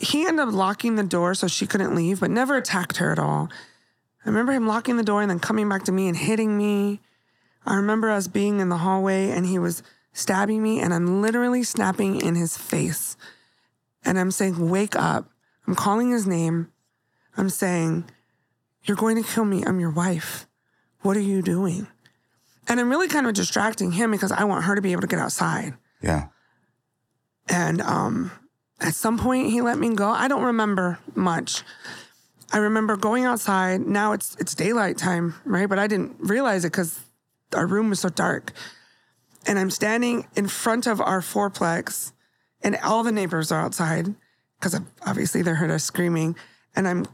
he ended up locking the door so she couldn't leave, but never attacked her at all. I remember him locking the door and then coming back to me and hitting me. I remember us being in the hallway and he was stabbing me and I'm literally snapping in his face. And I'm saying, wake up. I'm calling his name. I'm saying, you're going to kill me. I'm your wife. What are you doing? And I'm really kind of distracting him because I want her to be able to get outside. Yeah. And um, at some point he let me go. I don't remember much. I remember going outside. Now it's it's daylight time, right? But I didn't realize it because our room was so dark. And I'm standing in front of our fourplex and all the neighbors are outside because obviously they heard us screaming. And I'm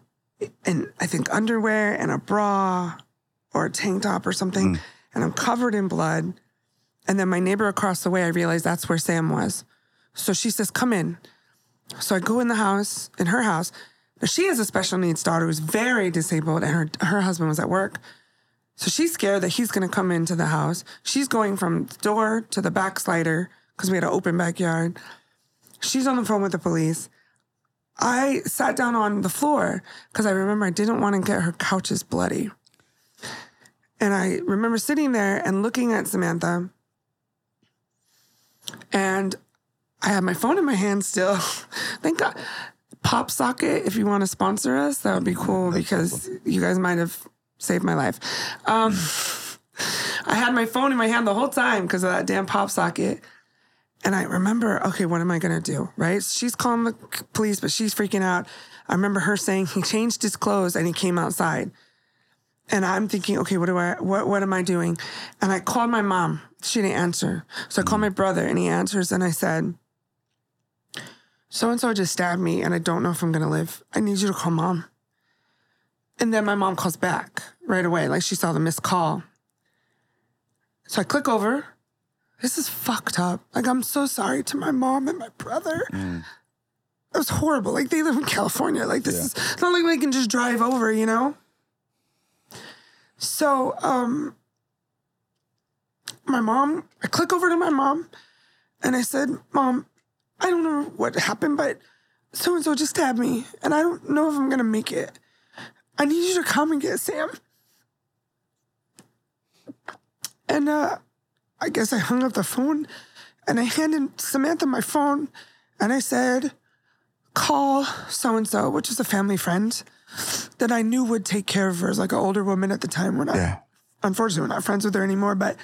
in, I think, underwear and a bra or a tank top or something. Mm. And I'm covered in blood. And then my neighbor across the way, I realized that's where Sam was. So she says, come in. So I go in the house, in her house. She has a special needs daughter who's very disabled, and her, her husband was at work. So she's scared that he's going to come into the house. She's going from the door to the backslider because we had an open backyard. She's on the phone with the police. I sat down on the floor because I remember I didn't want to get her couches bloody. And I remember sitting there and looking at Samantha. And I had my phone in my hand still. Thank God. Pop Socket, if you want to sponsor us, that would be cool because you guys might have saved my life. Um, I had my phone in my hand the whole time because of that damn Pop Socket. And I remember, okay, what am I going to do, right? She's calling the police, but she's freaking out. I remember her saying he changed his clothes and he came outside. And I'm thinking, okay, what do I, what, what am I doing? And I called my mom. She didn't answer. So I called my brother and he answers. And I said, so-and-so just stabbed me and I don't know if I'm going to live. I need you to call mom. And then my mom calls back right away. Like she saw the missed call. So I click over. This is fucked up. Like, I'm so sorry to my mom and my brother. Mm. It was horrible. Like, they live in California. Like, this yeah. is it's not like we can just drive over, you know? So, um, my mom, I click over to my mom, and I said, Mom, I don't know what happened, but so-and-so just stabbed me, and I don't know if I'm going to make it. I need you to come and get Sam. And, uh... I guess I hung up the phone and I handed Samantha my phone and I said, call so-and-so, which is a family friend that I knew would take care of her. As like an older woman at the time. We're not, yeah. unfortunately, we're not friends with her anymore, but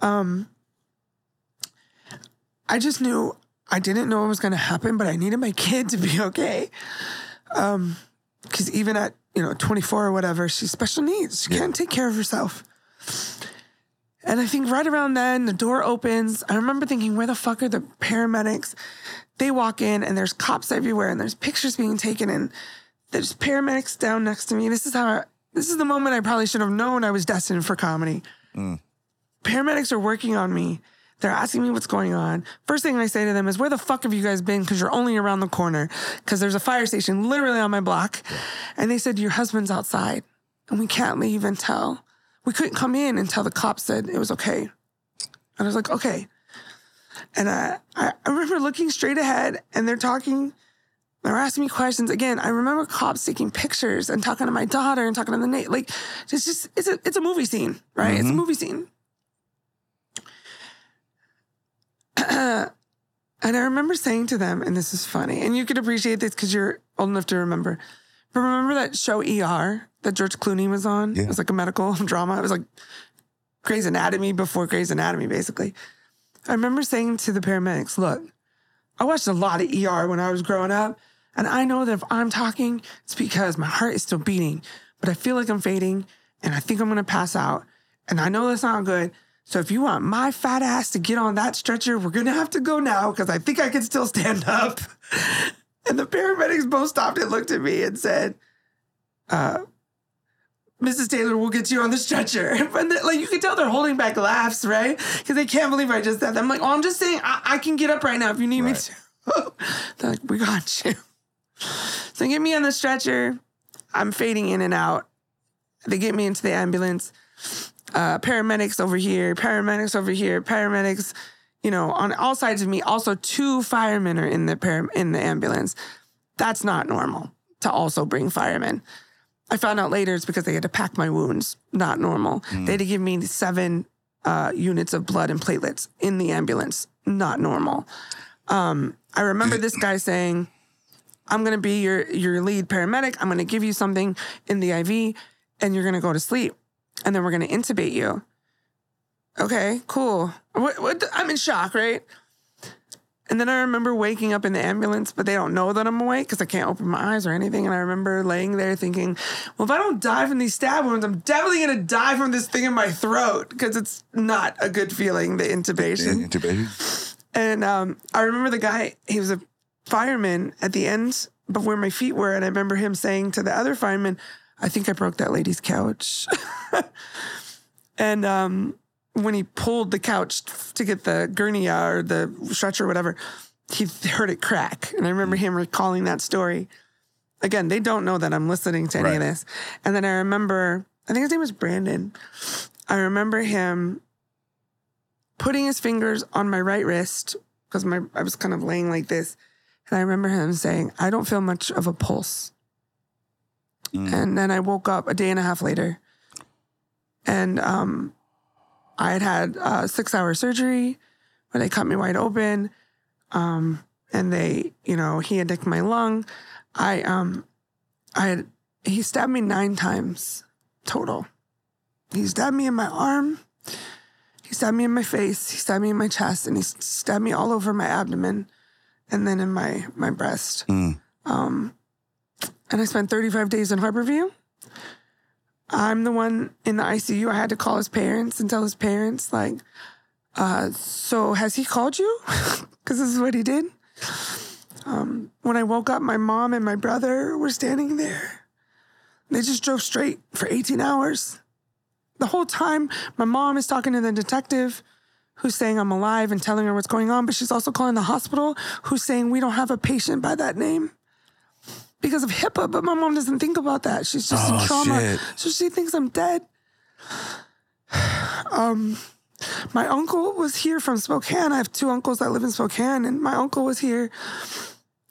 um, I just knew, I didn't know what was going to happen, but I needed my kid to be okay. Um, because even at, you know, twenty-four or whatever, she's special needs. She yeah. can't take care of herself. And I think right around then, the door opens. I remember thinking, where the fuck are the paramedics? They walk in, and there's cops everywhere, and there's pictures being taken, and there's paramedics down next to me. This is how I, this is the moment I probably should have known I was destined for comedy. Mm. Paramedics are working on me. They're asking me what's going on. First thing I say to them is, where the fuck have you guys been? Because you're only around the corner. Because there's a fire station literally on my block. And they said, your husband's outside, and we can't leave until... We couldn't come in until the cops said it was okay. And I was like, okay. And I, I remember looking straight ahead and they're talking. They were asking me questions. Again, I remember cops taking pictures and talking to my daughter and talking to the Nate. Like, it's just, it's a, it's a movie scene, right? Mm-hmm. It's a movie scene. And I remember saying to them, and this is funny, and you could appreciate this because you're old enough to remember. But remember that show E R that George Clooney was on? Yeah. It was like a medical drama. It was like Grey's Anatomy before Grey's Anatomy, basically. I remember saying to the paramedics, look, I watched a lot of E R when I was growing up, and I know that if I'm talking, it's because my heart is still beating, but I feel like I'm fading, and I think I'm going to pass out, and I know that's not good. So if you want my fat ass to get on that stretcher, we're going to have to go now because I think I can still stand up. And the paramedics both stopped and looked at me and said, uh, Missus Taylor, we'll get you on the stretcher. And like, you can tell they're holding back laughs, right? Because they can't believe I just said that. I'm like, oh, I'm just saying I, I can get up right now if you need right. me to. They're like, we got you. So get me on the stretcher. I'm fading in and out. They get me into the ambulance. Uh, paramedics over here, paramedics over here, paramedics. You know, on all sides of me, also two firemen are in the par- in the ambulance. That's not normal to also bring firemen. I found out later it's because they had to pack my wounds. Not normal. Mm. They had to give me seven uh, units of blood and platelets in the ambulance. Not normal. Um, I remember this guy saying, I'm going to be your, your lead paramedic. I'm going to give you something in the I V, and you're going to go to sleep. And then we're going to intubate you. Okay, cool. What, what, I'm in shock, right? And then I remember waking up in the ambulance, but they don't know that I'm awake because I can't open my eyes or anything. And I remember laying there thinking, well, if I don't die from these stab wounds, I'm definitely going to die from this thing in my throat because it's not a good feeling, the intubation. The intubation. And um, I remember the guy, he was a fireman at the end of where my feet were. And I remember him saying to the other fireman, I think I broke that lady's couch. and... um When he pulled the couch to get the gurney or the stretcher or whatever, he heard it crack. And I remember him recalling that story. Again, they don't know that I'm listening to any right. of this. And then I remember, I think his name was Brandon. I remember him putting his fingers on my right wrist because my I was kind of laying like this. And I remember him saying, I don't feel much of a pulse. Mm. And then I woke up a day and a half later. And um, I had had a six-hour surgery where they cut me wide open. Um, and they, you know, he had nicked my lung. I, um, I had, he stabbed me nine times total. He stabbed me in my arm. He stabbed me in my face. He stabbed me in my chest. And he stabbed me all over my abdomen and then in my, my breast. Mm. Um, and I spent thirty-five days in Harborview. I'm the one in the I C U. I had to call his parents and tell his parents, like, uh, so has he called you? Because this is what he did. Um, when I woke up, my mom and my brother were standing there. They just drove straight for eighteen hours. The whole time, my mom is talking to the detective who's saying I'm alive and telling her what's going on, but she's also calling the hospital who's saying we don't have a patient by that name because of HIPAA, but my mom doesn't think about that. She's just oh, in trauma. Shit. So she thinks I'm dead. Um, my uncle was here from Spokane. I have two uncles that live in Spokane, and my uncle was here,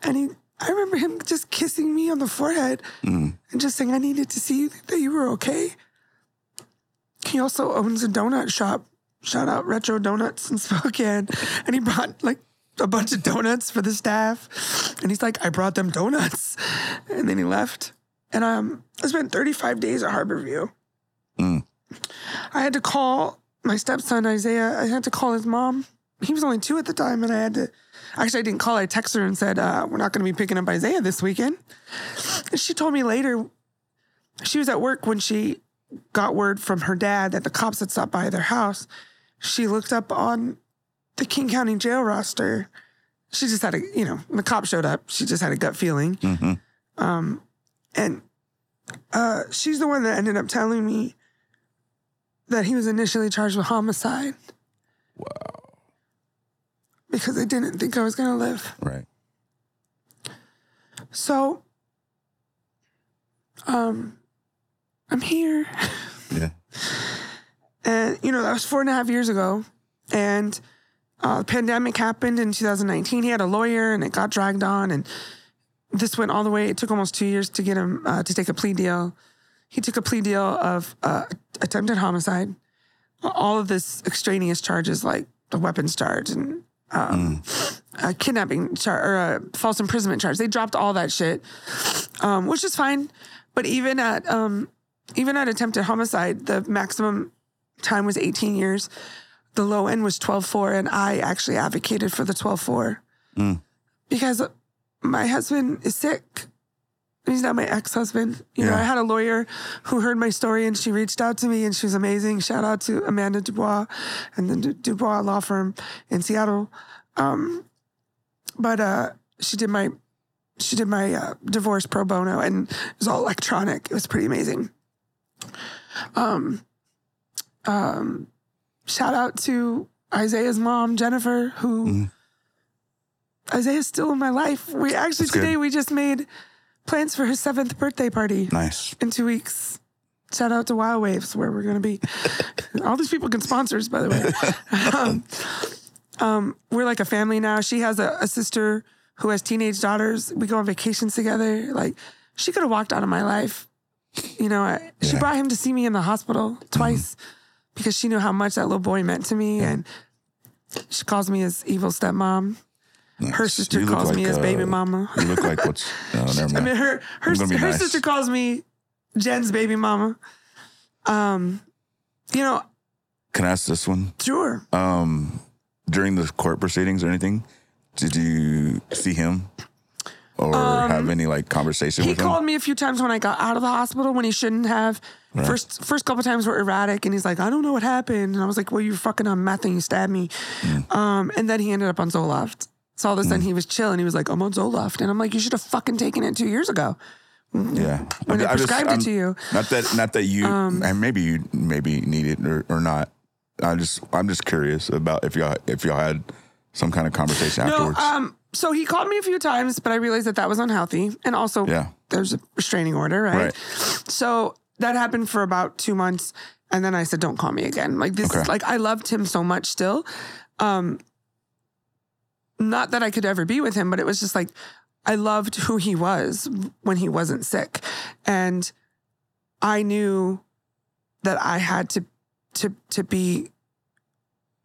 and he, I remember him just kissing me on the forehead mm. and just saying, I needed to see that you were okay. He also owns a donut shop. Shout out Retro Donuts in Spokane. And he brought like a bunch of donuts for the staff. And he's like, I brought them donuts. And then he left. And um, I spent thirty-five days at Harborview. Mm. I had to call my stepson, Isaiah. I had to call his mom. He was only two at the time. And I had to, actually I didn't call. I texted her and said, uh, we're not going to be picking up Isaiah this weekend. And she told me later, she was at work when she got word from her dad that the cops had stopped by their house. She looked up on the King County jail roster. She just had a, you know, the cop showed up. She just had a gut feeling. Mm-hmm. Um, and uh, she's the one that ended up telling me that he was initially charged with homicide. Wow. Because they didn't think I was going to live. Right. So, um... I'm here. Yeah. And, you know, that was four and a half years ago. And uh, the pandemic happened in two thousand nineteen. He had a lawyer and it got dragged on. And this went all the way. It took almost two years to get him uh, to take a plea deal. He took a plea deal of uh, attempted homicide. All of this extraneous charges like the weapons charge and um, mm. a kidnapping charge or a false imprisonment charge. They dropped all that shit, um, which is fine. But even at... Um, Even at attempted homicide, the maximum time was eighteen years. The low end was twelve four, and I actually advocated for the twelve four mm. because my husband is sick. He's not my ex-husband. You yeah. know, I had a lawyer who heard my story, and she reached out to me, and she was amazing. Shout out to Amanda Dubois and the Du- Dubois Law Firm in Seattle. Um, but uh, she did my she did my uh, divorce pro bono, and it was all electronic. It was pretty amazing. Um, um, shout out to Isaiah's mom, Jennifer, who mm. Isaiah's still in my life. We actually That's today good. we just made plans for his seventh birthday party. Nice. In two weeks. Shout out to Wild Waves where we're going to be. All these people can sponsor us, by the way. um, um, we're like a family now. She has a, a sister who has teenage daughters. We go on vacations together. Like she could have walked out of my life. You know, I, yeah. she brought him to see me in the hospital twice mm-hmm. because she knew how much that little boy meant to me. Yeah. And she calls me his evil stepmom. Nice. Her sister you calls like, me his uh, baby mama. You look like what's... No, never mind. I mean, her her, her nice. sister calls me Jen's baby mama. Um, you know... Can I ask this one? Sure. Um, during the court proceedings or anything, did you see him? Or um, have any, like, conversation with him? He called me a few times when I got out of the hospital when he shouldn't have. Right. First first couple times were erratic, and he's like, I don't know what happened. And I was like, well, you were fucking on meth and you stabbed me. Mm. Um, and then he ended up on Zoloft. So all of a sudden mm. he was chill, and he was like, I'm on Zoloft. And I'm like, you should have fucking taken it two years ago. Yeah. When I, they I prescribed just, it to you. Not that not that you, um, and maybe you maybe need it or, or not. I just, I'm just curious about if y'all, if y'all had some kind of conversation no, afterwards. Um, So he called me a few times, but I realized that that was unhealthy. And also, yeah. there's a restraining order, right? right? So that happened for about two months. And then I said, don't call me again. Like, this okay. is like, I loved him so much still. Um, not that I could ever be with him, but it was just like, I loved who he was when he wasn't sick. And I knew that I had to, to, to be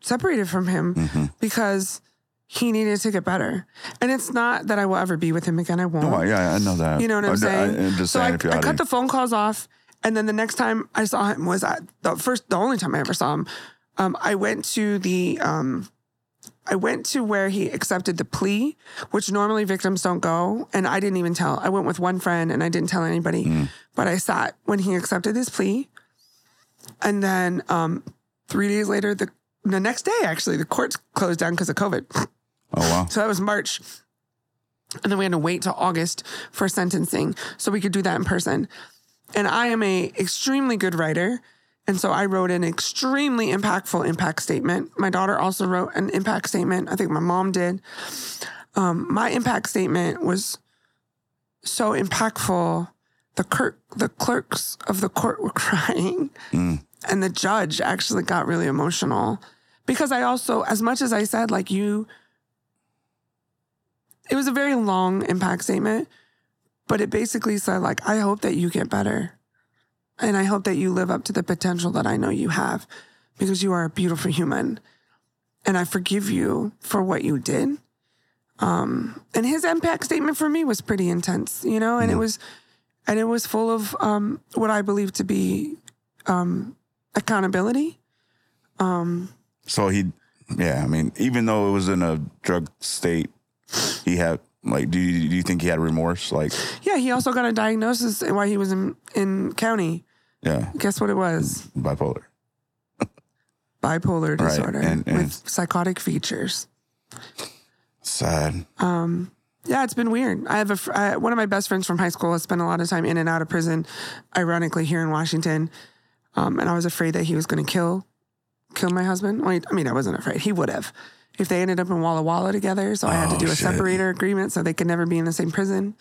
separated from him mm-hmm. because he needed to get better. And it's not that I will ever be with him again. I won't. No, yeah, I know that. You know what I'm I, saying? I, I'm just so saying I, if you're I cut the phone calls off. And then the next time I saw him was at the first, the only time I ever saw him. Um, I went to the, um, I went to where he accepted the plea, which normally victims don't go. And I didn't even tell. I went with one friend and I didn't tell anybody, mm. but I sat when he accepted his plea. And then, um, three days later, the, the next day, actually, the courts closed down because of COVID. Oh, wow. So that was March. And then we had to wait till August for sentencing so we could do that in person. And I am a extremely good writer. And so I wrote an extremely impactful impact statement. My daughter also wrote an impact statement. I think my mom did. Um, my impact statement was so impactful. The clerk, the clerks of the court were crying. Mm. And the judge actually got really emotional. Because I also, as much as I said, like you, it was a very long impact statement. But it basically said, like, I hope that you get better. And I hope that you live up to the potential that I know you have because you are a beautiful human. And I forgive you for what you did. Um, and his impact statement for me was pretty intense, you know, and yeah. it was and it was full of um, what I believe to be um, accountability. Um, so he, yeah, I mean, even though it was in a drug state, he had... Like, do you, do you think he had remorse? Like, yeah, he also got a diagnosis while he was in, in county. Yeah. Guess what it was? Bipolar. Bipolar disorder right. and, and with psychotic features. Sad. Um. Yeah, it's been weird. I have a fr- I, one of my best friends from high school has spent a lot of time in and out of prison, ironically here in Washington. Um, and I was afraid that he was going to kill, kill my husband. Well, I mean, I wasn't afraid. He would have. If they ended up in Walla Walla together, so I had to do oh, a separator shit. agreement so they could never be in the same prison.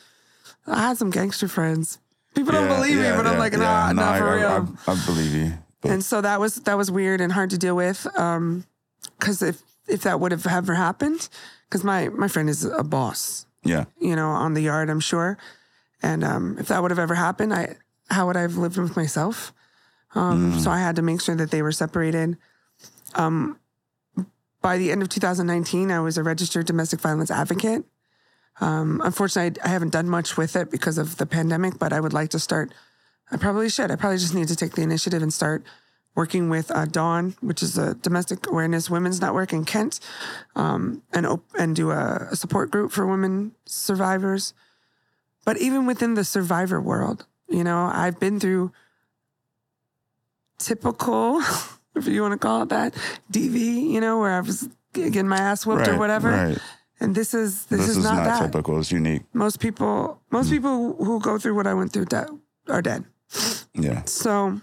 I had some gangster friends. People yeah, don't believe yeah, me, but yeah, I'm like, nah, yeah. no, not for I, real. I, I, I believe you. But. And so that was that was weird and hard to deal with, um, because if if that would have ever happened, because my my friend is a boss, yeah, you know, on the yard, I'm sure, and um, if that would have ever happened, I how would I have lived with myself? Um, mm. So I had to make sure that they were separated. Um. By the end of two thousand nineteen, I was a registered domestic violence advocate. Um, unfortunately, I, I haven't done much with it because of the pandemic, but I would like to start. I probably should. I probably just need to take the initiative and start working with uh, Dawn, which is a domestic awareness women's network in Kent, um, and op- and do a, a support group for women survivors. But even within the survivor world, you know, I've been through typical... if you want to call it that, D V, you know, where I was getting my ass whooped right, or whatever. Right. And this is this, this is, is not, not that. Typical. It's unique. Most people, most mm. people who go through what I went through de- are dead. Yeah. So,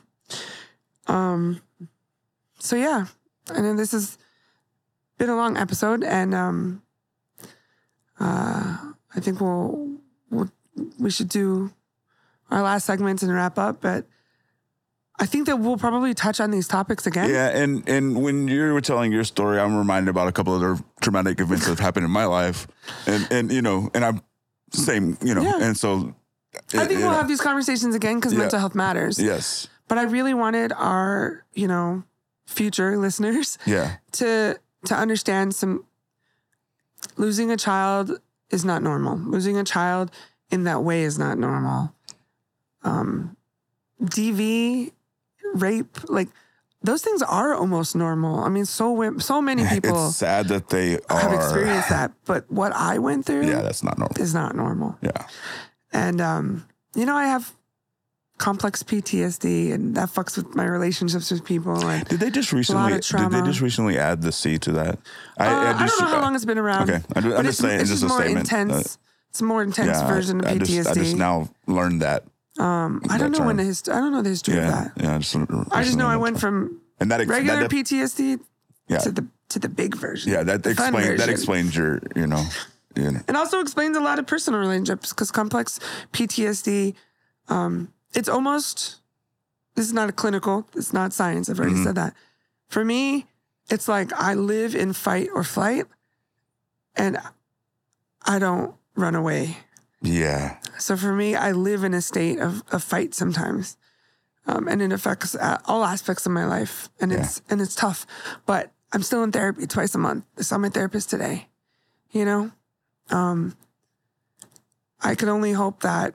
um, so yeah, I know this has been a long episode, and um, uh, I think we'll, we'll we should do our last segment and wrap up, but. I think that we'll probably touch on these topics again. Yeah, and, and when you were telling your story, I'm reminded about a couple other traumatic events that have happened in my life. And, and you know, and I'm same, you know, yeah. and so. It, I think we'll know. have these conversations again because yeah. mental health matters. Yes. But I really wanted our, you know, future listeners yeah. to to understand some, losing a child is not normal. Losing a child in that way is not normal. Um, D V... rape, like those things are almost normal. I mean, so so many people. It's sad that they are. Have experienced that, but what I went through, yeah, that's not normal. Is not normal. Yeah, and um, you know, I have complex P T S D, and that fucks with my relationships with people. And did they just recently? Did they just recently add the C to that? I, uh, I, just, I don't know how long it's been around. Okay, I do, I'm just saying, it's just, just a more statement. Intense, uh, it's a more intense yeah, version I, of P T S D. I just, I just now learned that. Um, I don't know term. when the history. I don't know the history yeah, of that. Yeah, just, I just know I went from and that ex- regular that def- P T S D yeah. to the to the big version. Yeah, that explains that explains your you know You know. It also explains a lot of personal relationships because complex P T S D, um, it's almost, this is not a clinical, it's not science. I've already mm-hmm. said that. For me, it's like I live in fight or flight and I don't run away. Yeah. So for me, I live in a state of, of fight sometimes. Um, and it affects all aspects of my life. And yeah. it's and it's tough. But I'm still in therapy twice a month. I saw my therapist today. You know? Um, I can only hope that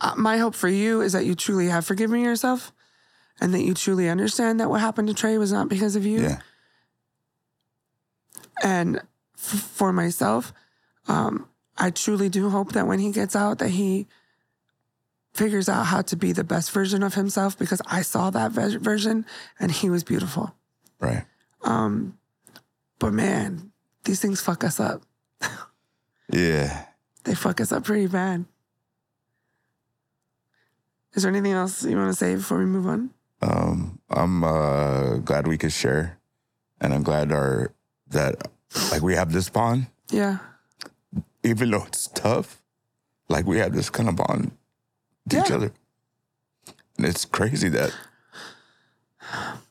uh, my hope for you is that you truly have forgiven yourself and that you truly understand that what happened to Trey was not because of you. Yeah. And f- for myself, um, I truly do hope that when he gets out that he figures out how to be the best version of himself because I saw that ve- version and he was beautiful. Right. Um, but man, these things fuck us up. Yeah. They fuck us up pretty bad. Is there anything else you want to say before we move on? Um, I'm uh, glad we could share, and I'm glad our that like we have this bond. Yeah. Even though it's tough, like we have this kind of bond to yeah. each other, and it's crazy that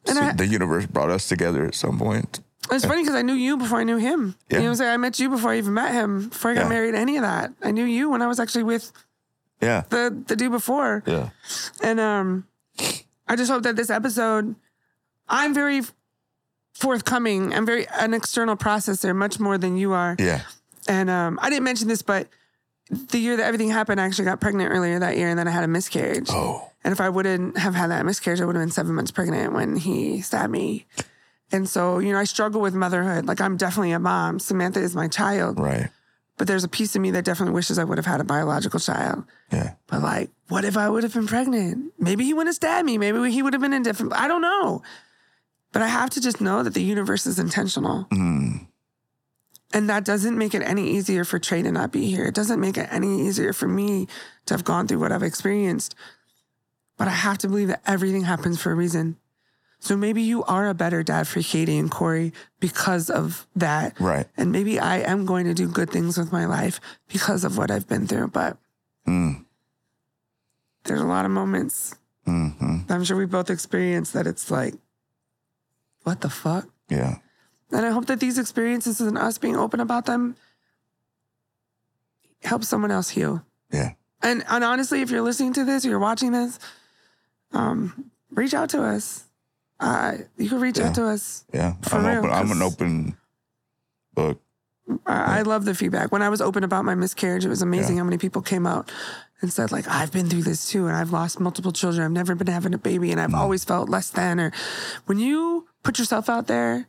and so I, the universe brought us together at some point. It's funny because I knew you before I knew him. Yeah. You know what I'm saying? I met you before I even met him. Before I got yeah. married, any of that, I knew you when I was actually with. Yeah. The the dude before. Yeah. And um, I just hope that this episode, I'm very forthcoming. I'm very an external processor, much more than you are. Yeah. And um, I didn't mention this, but the year that everything happened, I actually got pregnant earlier that year, and then I had a miscarriage. Oh. And if I wouldn't have had that miscarriage, I would have been seven months pregnant when he stabbed me. And so, you know, I struggle with motherhood. Like, I'm definitely a mom. Samantha is my child. Right. But there's a piece of me that definitely wishes I would have had a biological child. Yeah. But like, what if I would have been pregnant? Maybe he wouldn't have stabbed me. Maybe he would have been indifferent. I don't know. But I have to just know that the universe is intentional. Mm. And that doesn't make it any easier for Trey to not be here. It doesn't make it any easier for me to have gone through what I've experienced. But I have to believe that everything happens for a reason. So maybe you are a better dad for Katie and Corey because of that. Right. And maybe I am going to do good things with my life because of what I've been through. But mm. there's a lot of moments mm-hmm. that I'm sure we both experience that it's like, what the fuck? Yeah. And I hope that these experiences and us being open about them help someone else heal. Yeah. And, and honestly, if you're listening to this or you're watching this, um, reach out to us. Uh, you can reach yeah. out to us. Yeah. I'm, real, open, I'm an open book. I, I love the feedback. When I was open about my miscarriage, it was amazing yeah. how many people came out and said, like, I've been through this too, and I've lost multiple children. I've never been having a baby, and I've mm. always felt less than. Or when you put yourself out there,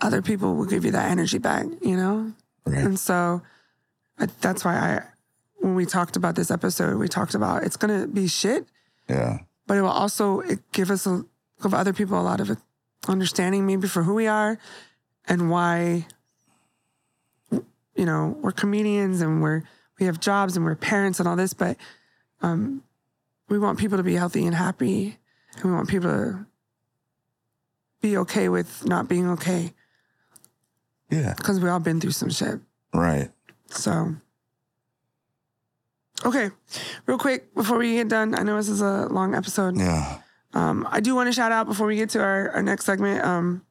other people will give you that energy back, you know? Right. And so I, that's why I, when we talked about this episode, we talked about it's going to be shit. Yeah. But it will also it give us a, of other people a lot of understanding maybe for who we are and why, you know, we're comedians and we're we have jobs and we're parents and all this, but um, we want people to be healthy and happy, and we want people to be okay with not being okay. Yeah. Because we all been through some shit. Right. So, okay, real quick before we get done, I know this is a long episode. Yeah. Um, I do want to shout out before we get to our, our next segment, um,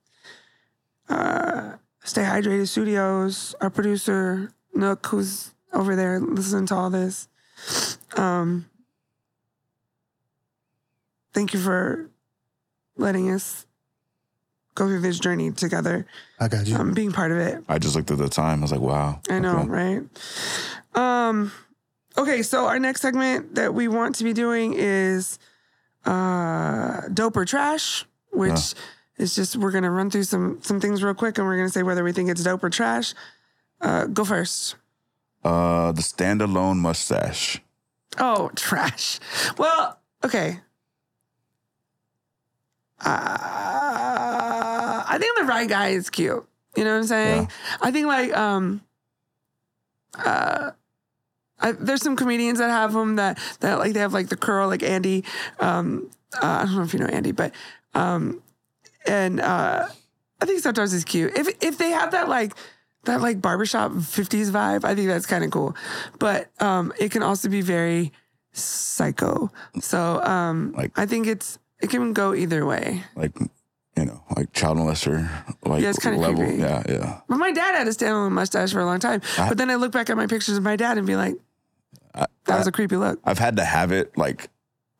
uh, Stay Hydrated Studios, our producer, Nook, who's over there listening to all this. Um, thank you for letting us go through this journey together. I got you. Um, being part of it. I just looked at the time. I was like, wow. I know, okay. right? Um, okay, so our next segment that we want to be doing is... Uh, dope or trash, which yeah. is just we're gonna run through some some things real quick, and we're gonna say whether we think it's dope or trash. Uh, go first. Uh, the standalone mustache. Oh, trash. Well, okay. Uh, I think the right guy is cute. You know what I'm saying? Yeah. I think like um. Uh. I, there's some comedians that have them that, that like they have like the curl like Andy, um, uh, I don't know if you know Andy, but um, and uh, I think sometimes it's cute. If if they have that like that like barbershop fifties vibe, I think that's kind of cool. But um, it can also be very psycho. So um, like, I think it's it can go either way. Like, you know, like child molester, like yeah, it's kind level. Of creepy. Yeah, yeah. But my dad had a standalone mustache for a long time. I, but then I look back at my pictures of my dad and be like, I, that I, was a creepy look. I've had to have it like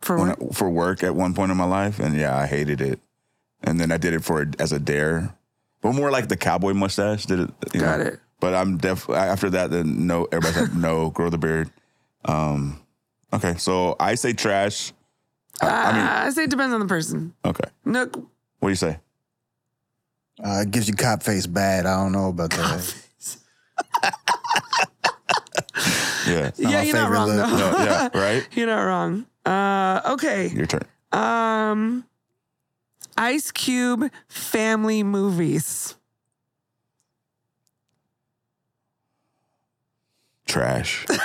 for work? I, for work at one point in my life, and yeah, I hated it. And then I did it for as a dare, but more like the cowboy mustache. Did it? You Got know? It. But I'm definitely after that. Then no, everybody's like, no, grow the beard. Um, okay, so I say trash. I, uh, I mean, I say it depends on the person. Okay. No. What do you say? Uh, it gives you cop face bad. I don't know about that. Yeah. Yeah, you're not wrong though. No, yeah, right. You're not wrong. Uh, okay. Your turn. Um. Ice Cube family movies. Trash. it,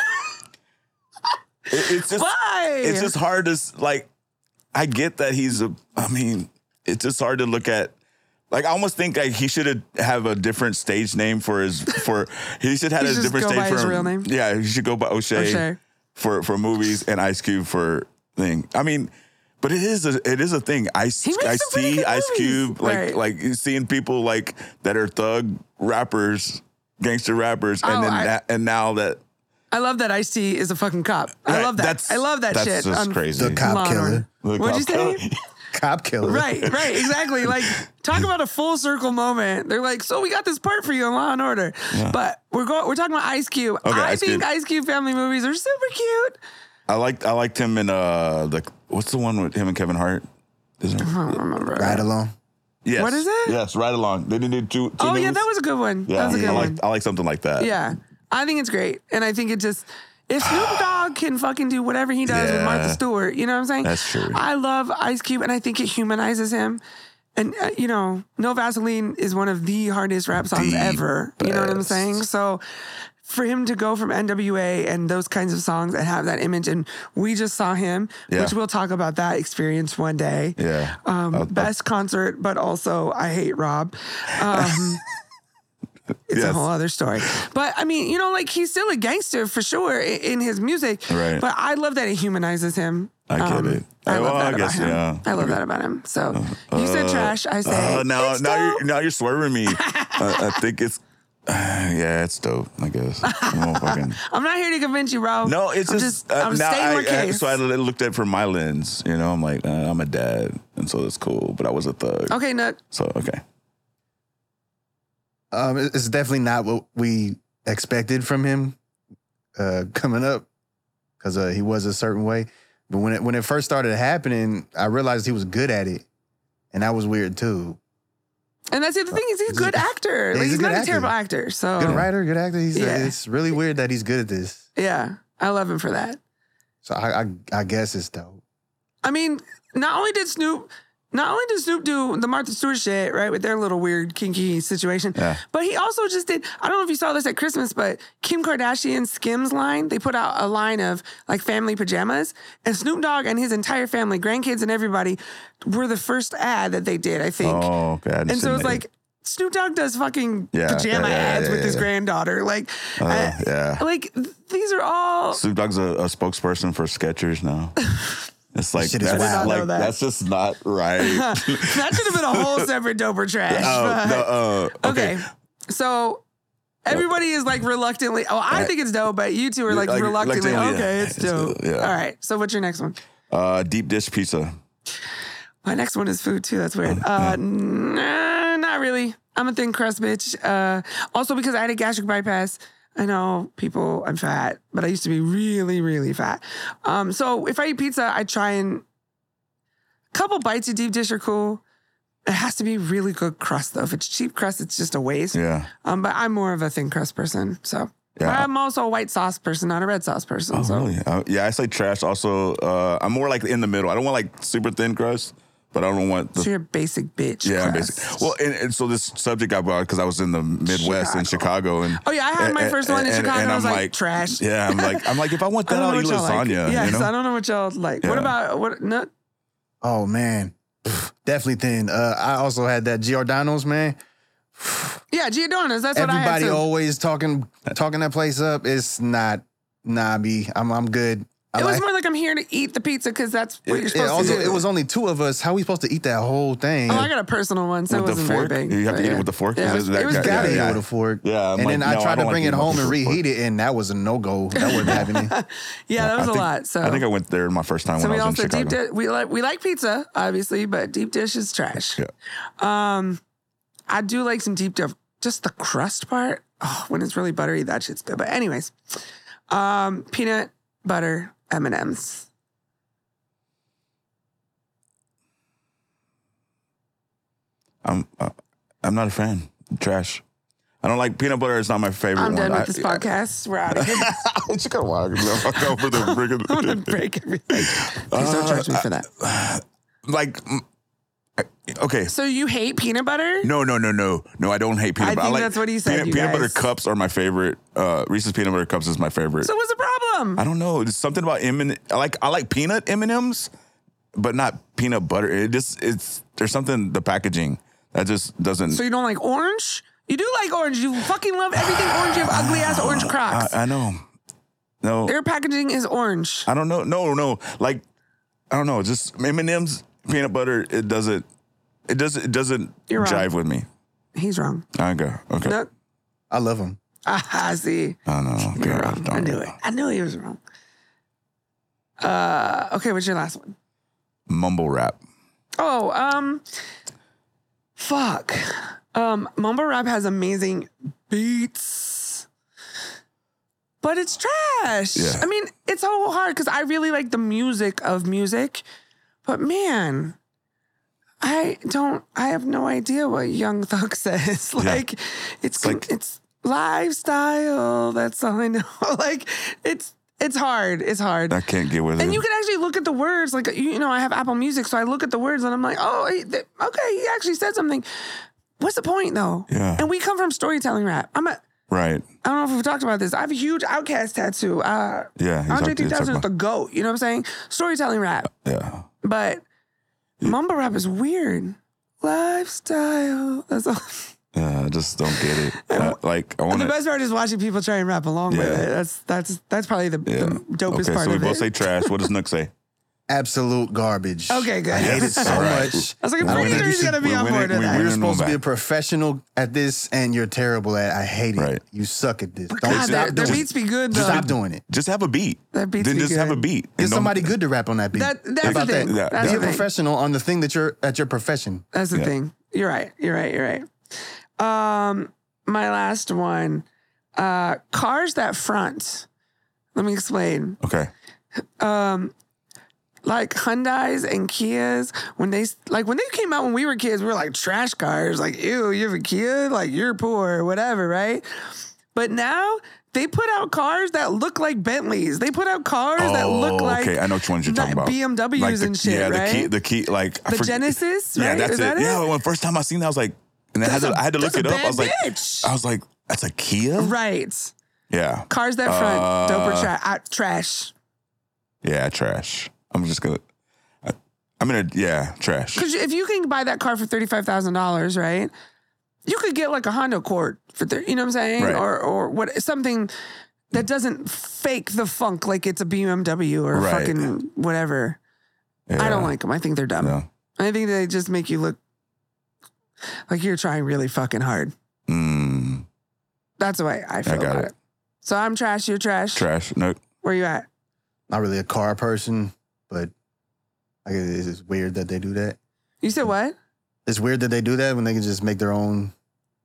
it's just, Why? It's just hard to, like, I get that he's a, I mean, it's just hard to look at. Like, I almost think like he should have a different stage name for his, for, he should have he a should different stage for his real name. Yeah, he should go by O'Shea, O'Shea. For, for movies and Ice Cube for thing. I mean, but it is a it is a thing. Ice Ice T, Ice Cube, like right. like seeing people like that are thug rappers, gangster rappers, oh, and then I, that, and now that I love that Ice T is a fucking cop. Right, I love that. That's, I love that that's shit. That's crazy. The cop killer. The What'd cop you say? Killer. Cop killer. Right, right, exactly. Like talk about a full circle moment. They're like, so we got this part for you on Law and Order, yeah. but we're going. We're talking about Ice Cube. Okay, I Ice think Cube. Ice Cube family movies are super cute. I liked I liked him in uh the what's the one with him and Kevin Hart? Is it, I don't remember. Ride Along. Yes. What is it? Yes, Ride Along. They did do two. two oh names? Yeah, that was a good one. Yeah. That was a good I one. Like, I like something like that. Yeah, I think it's great, and I think it just if Snoop Dogg can fucking do whatever he does yeah. with Martha Stewart, you know what I'm saying? That's true. I love Ice Cube, and I think it humanizes him. And uh, you know, No Vaseline is one of the hardest rap songs the ever. Best. You know what I'm saying? So. For him to go from N W A and those kinds of songs and have that image, and we just saw him, yeah. which we'll talk about that experience one day. Yeah, um, I'll, best I'll... concert, but also I hate Rob. Um, it's yes. a whole other story. But I mean, you know, like he's still a gangster for sure in, in his music. Right. But I love that it humanizes him. I get um, it. I, I love well, that I about guess, him. Yeah. I love that about him. So uh, you said trash. I say uh, now. It's now dope. You're now you're swerving me. I, I think it's. Yeah, it's dope, I guess. Fucking... I'm not here to convince you, bro. No, it's I'm just, just uh, I'm stating my case. I, so I looked at it from my lens, you know. I'm like, uh, I'm a dad, and so that's cool. But I was a thug. Okay, Nook. So okay. Um, it's definitely not what we expected from him uh, coming up, because uh, he was a certain way. But when it when it first started happening, I realized he was good at it, and that was weird too. And that's the other thing, is he's a good actor. Yeah, he's like, he's a not actor. A terrible actor. So good writer, good actor. He's yeah. uh, it's really weird that he's good at this. Yeah, I love him for that. So I, I, I guess it's dope. I mean, not only did Snoop, not only did Snoop do the Martha Stewart shit, right, with their little weird kinky situation, yeah. but he also just did. I don't know if you saw this at Christmas, but Kim Kardashian's Skims line, they put out a line of like family pajamas, and Snoop Dogg and his entire family, grandkids and everybody, were the first ad that they did, I think. Oh, okay. I and so it was like Snoop Dogg does fucking yeah, pajama yeah, yeah, ads yeah, yeah, with yeah. his granddaughter. Like, uh, uh, yeah. like these are all. Snoop Dogg's a, a spokesperson for Skechers now. It's like, that's, wow. like that. that's just not right. That should have been a whole separate doper trash. Oh, no, uh, okay. okay. So everybody is like reluctantly, oh, I think it's dope, but you two are like, like reluctantly, reluctantly okay, yeah. it's dope. It's, yeah. All right. So what's your next one? Uh, deep dish pizza. My next one is food too. That's weird. Uh, yeah. Nah, not really. I'm a thin crust bitch. Uh, also because I had a gastric bypass. I know people, I'm fat, but I used to be really, really fat. Um, so if I eat pizza, I try and a couple bites of deep dish are cool. It has to be really good crust, though. If it's cheap crust, it's just a waste. Yeah. Um, but I'm more of a thin crust person. So yeah. I'm also a white sauce person, not a red sauce person. Oh, so. Really? Uh, yeah, I say trash also. Uh, I'm more like in the middle. I don't want like super thin crust. But I don't want the... So you're a basic bitch. Yeah, crust. Basic. Well, and, and so this subject I brought because I was in the Midwest Chicago. in Chicago. and Oh, yeah, I had my and, first one in and, Chicago, and, and I was like, like, trash. Yeah, I'm like, I'm like, if I want that, I I'll eat lasagna. Like. Yes, you know? I don't know what y'all like. Yeah. What about... what? No? Oh, man. Definitely thin. Uh, I also had that Giordano's, man. Yeah, Giordano's. That's Everybody what I had Everybody always talking talking that place up. It's not, nah, B. I'm, I'm good. I it was like, more like I'm here to eat the pizza because that's what it, you're supposed it also, to do. It was only two of us. How are we supposed to eat that whole thing? Oh, I got a personal one, so with it wasn't very big. You have to yeah. eat it with the fork? Yeah. It was, it was, that, yeah, gotta yeah, eat yeah. it with a fork. Yeah, I'm and like, then no, I tried I to bring like it home and reheat it, and that was a no-go. That wasn't happening. Yeah, that was I a think, lot. So I think I went there my first time so when I was in Chicago. Deep di- we, like, we like pizza, obviously, but deep dish is trash. Yeah. Um, I do like some deep dish. Just the crust part. Oh, when it's really buttery, that shit's good. But anyways, um, peanut butter M and M's. I'm uh, I'm not a fan. Trash. I don't like peanut butter. It's not my favorite I'm one. I'm done with I, this I, podcast. I, We're out of here. I'm just gonna walk. I'm gonna break everything. Please don't judge me for that. Uh, like. Okay. So you hate peanut butter? No, no, no, no. No, I don't hate peanut I butter. I think like that's what he said. Peanut, peanut butter cups are my favorite. Uh, Reese's peanut butter cups is my favorite. So what's the problem? I don't know. It's something about M and M. I like I like peanut M and M's, but not peanut butter. It just it's there's something the packaging that just doesn't. So you don't like orange? You do like orange. You fucking love everything orange. You have ugly ass orange Crocs. I, I know. No. Their packaging is orange. I don't know. No, no. Like I don't know. Just M and M's. Peanut butter, it doesn't, it doesn't, it doesn't jive with me. He's wrong. Okay, okay. Nope. I love him. Ah, I see. Oh, no, You're God, wrong. I knew it. I knew he was wrong. Uh, okay, what's your last one? Mumble rap. Oh, um, fuck. Um, mumble rap has amazing beats, but it's trash. Yeah. I mean, it's so hard because I really like the music of music. But man, I don't. I have no idea what Young Thug says. like, yeah. it's it's, like, it's lifestyle. That's all I know. like, it's it's hard. It's hard. I can't get with it. And you can actually look at the words. Like, you know, I have Apple Music, so I look at the words and I'm like, oh, okay, he actually said something. What's the point though? Yeah. And we come from storytelling rap. I'm a right. I don't know if we've talked about this. I have a huge Outkast tattoo. Uh, yeah. Andre three thousand is the goat. You know what I'm saying? Storytelling rap. Yeah. But yeah. mumble rap is weird. Lifestyle. That's all. Yeah, I just don't get it. I, like I want the best part is watching people try and rap along yeah. with it. That's that's that's probably the, yeah. the dopest okay, part. So we of both it. say trash. What does Nook say? Absolute garbage. Okay, good. I hate it so much. I was like, I'm pretty sure he's gonna be on board with that. You're supposed to be a professional at this, and you're terrible at. I hate it. Right. You suck at this. But don't God, stop. The beats be good though. Stop doing it. Just have a beat. That beats then be just good. have a beat. Get somebody good to rap on that beat. That, that's about the thing. That. That's be a thing. professional on the thing that you're at your profession. That's the yeah. thing. You're right. You're right. You're right. Um, my last one. Uh, cars that front. Let me explain. Okay. Um. Like Hyundais and Kias, when they like when they came out when we were kids, we were like trash cars. Like, ew, you have a Kia? Like, you're poor or whatever, right? But now they put out cars that look like Bentleys. They put out cars oh, that look like okay. I know which ones you're talking about. B M Ws like the, and shit. Yeah, right? the key, the key, like the I forget, Genesis. Yeah, right? that's Is it. That yeah, when first time I seen that, I was like, and I had to, a, I had to look it up. I was like, bitch. I was like, that's a Kia, right? Yeah, cars that front, uh, doper tra- I, trash. Yeah, trash. I'm just gonna, I, I'm gonna, yeah, trash. Because if you can buy that car for thirty-five thousand dollars, right, you could get like a Honda Accord for, thir- you know what I'm saying? Right. Or or what something that doesn't fake the funk like it's a B M W or right. fucking whatever. Yeah. I don't like them. I think they're dumb. Yeah. I think they just make you look like you're trying really fucking hard. Mm. That's the way I feel I about it. it. So I'm trash, you're trash. Trash, nope. Where you at? Not really a car person. But I guess it's weird that they do that. You said what? It's weird that they do that when they can just make their own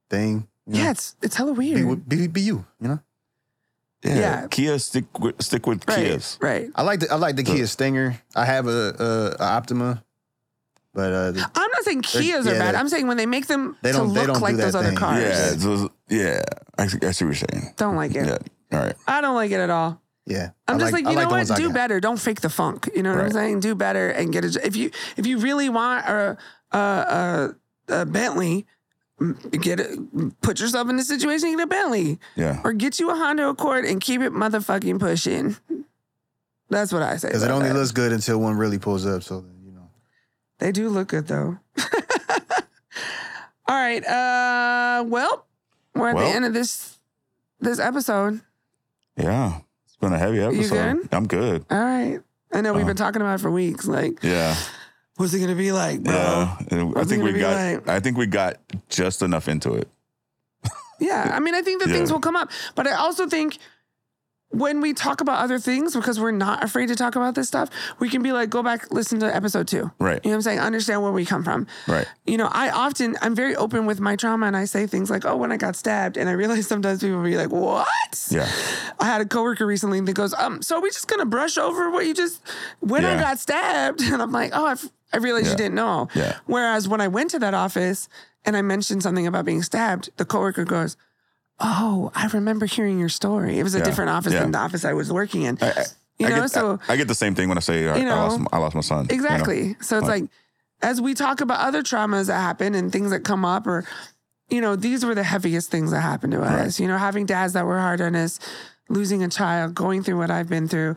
thing. You know? Yeah, it's it's hella weird. Be, be, be you, you know? Yeah. yeah. Kia, stick with, stick with right, Kias. Right. I like the I like the Kia Stinger. I have a, a, a Optima, but uh, the, I'm not saying Kias are yeah, bad. I'm saying when they make them they don't, to look they don't like those thing. other cars. Yeah, those, yeah. I, I see what you're saying. Don't like it. Yeah. All right. I don't like it at all. Yeah, I'm I just like, like you I know like what? Do better. Don't fake the funk. You know what right. I'm saying? Do better and get a. If you if you really want a a, a, a Bentley, get a, put yourself in the situation and get a Bentley. Yeah. Or get you a Honda Accord and keep it motherfucking pushing. That's what I say. Because it only that. looks good until one really pulls up. So you know. They do look good, though. All right. Uh, well, we're at well, the end of this this episode. Yeah. It's been a heavy episode. You good? I'm good. All right. I know we've um, been talking about it for weeks. Like, yeah. What's it gonna be like, bro? Yeah. I think we got. Like? I think we got just enough into it. Yeah, I mean, I think the yeah. things will come up, but I also think when we talk about other things, because we're not afraid to talk about this stuff, we can be like, go back, listen to episode two. Right. You know what I'm saying? Understand where we come from. Right. You know, I often, I'm very open with my trauma, and I say things like, oh, when I got stabbed. And I realize sometimes people will be like, what? Yeah. I had a coworker recently that goes, um, so are we just going to brush over what you just, when yeah. I got stabbed? And I'm like, oh, I've, I realized yeah. you didn't know. Yeah. Whereas when I went to that office and I mentioned something about being stabbed, the coworker goes, oh, I remember hearing your story. It was a yeah, different office yeah. than the office I was working in. I, I, you know, I get, so I, I get the same thing when I say I, you know, I, lost, I lost my son. Exactly. You know? So it's like, like, as we talk about other traumas that happen and things that come up, or, you know, these were the heaviest things that happened to us. Right. You know, having dads that were hard on us, losing a child, going through what I've been through.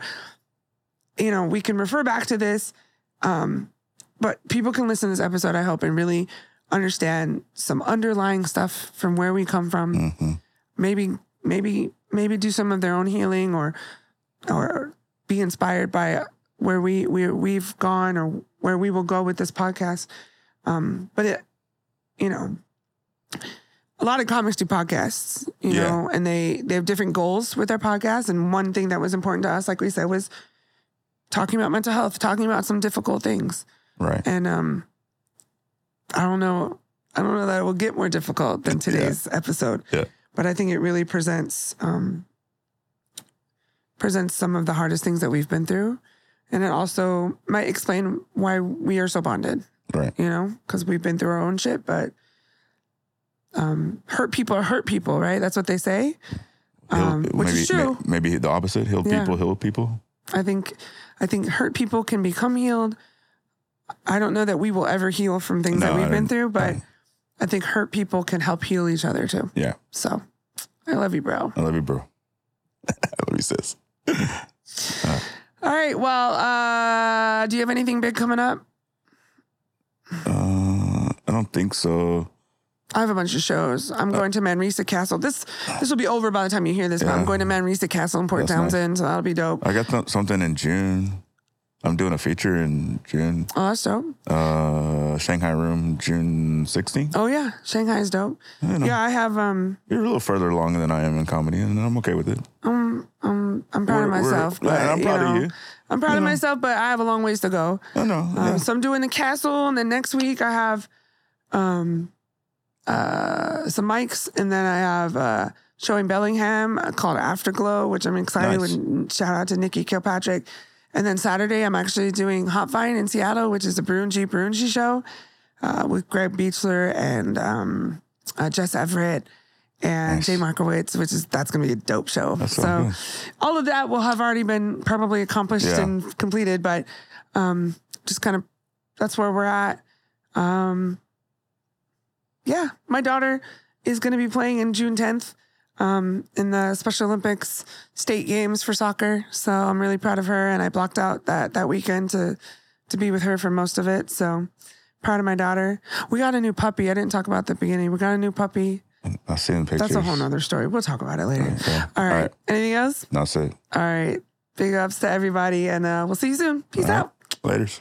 You know, we can refer back to this, um, but people can listen to this episode, I hope, and really understand some underlying stuff from where we come from. Mm-hmm. Maybe, maybe, maybe do some of their own healing, or, or be inspired by where we we we've gone, or where we will go with this podcast. Um, but it, you know, a lot of comics do podcasts, you yeah. know, and they they have different goals with their podcasts. And one thing that was important to us, like we said, was talking about mental health, talking about some difficult things. Right. And um, I don't know, I don't know that it will get more difficult than today's yeah. episode. Yeah. But I think it really presents um, presents some of the hardest things that we've been through. And it also might explain why we are so bonded. Right. You know, because we've been through our own shit, but um, hurt people are hurt people, right? That's what they say, um, which maybe, is true. Maybe, maybe the opposite, heal yeah. people, heal people. I think, I think hurt people can become healed. I don't know that we will ever heal from things no, that we've been through, but... I, I think hurt people can help heal each other, too. Yeah. So, I love you, bro. I love you, bro. I love you, sis. uh, All right. Well, uh, do you have anything big coming up? Uh, I don't think so. I have a bunch of shows. I'm uh, going to Manresa Castle. This this will be over by the time you hear this, yeah, but I'm going to Manresa Castle in Port Townsend, nice. So that'll be dope. I got th- something in June. I'm doing a feature in June. Oh, that's dope. Uh, Shanghai Room, June sixteenth. Oh, yeah. Shanghai's dope. I yeah, I have... Um, You're a little further along than I am in comedy, and I'm okay with it. Um, um, I'm proud we're, of myself. But, I'm proud you know, of you. I'm proud you of know. myself, but I have a long ways to go. I know. Yeah. Um, so I'm doing the Castle, and then next week I have um, uh, some mics, and then I have... Uh, show in Bellingham called Afterglow, which I'm excited nice. with. Shout out to Nikki Kilpatrick. And then Saturday, I'm actually doing Hot Vine in Seattle, which is a Brunji Brunji show uh, with Greg Beechler and um, uh, Jess Everett and nice. Jay Markowitz, which is, that's going to be a dope show. That's so so all of that will have already been probably accomplished yeah. and completed, but um, just kind of, that's where we're at. Um, yeah, my daughter is going to be playing in June tenth. Um, in the Special Olympics state games for soccer. So I'm really proud of her. And I blocked out that, that weekend to, to be with her for most of it. So proud of my daughter. We got a new puppy. I didn't talk about the beginning. We got a new puppy. I've seen pictures. That's a whole nother story. We'll talk about it later. Okay. All right. All right. Anything else? No, that's it. All right. Big ups to everybody. And uh, we'll see you soon. Peace All right. out. Laters.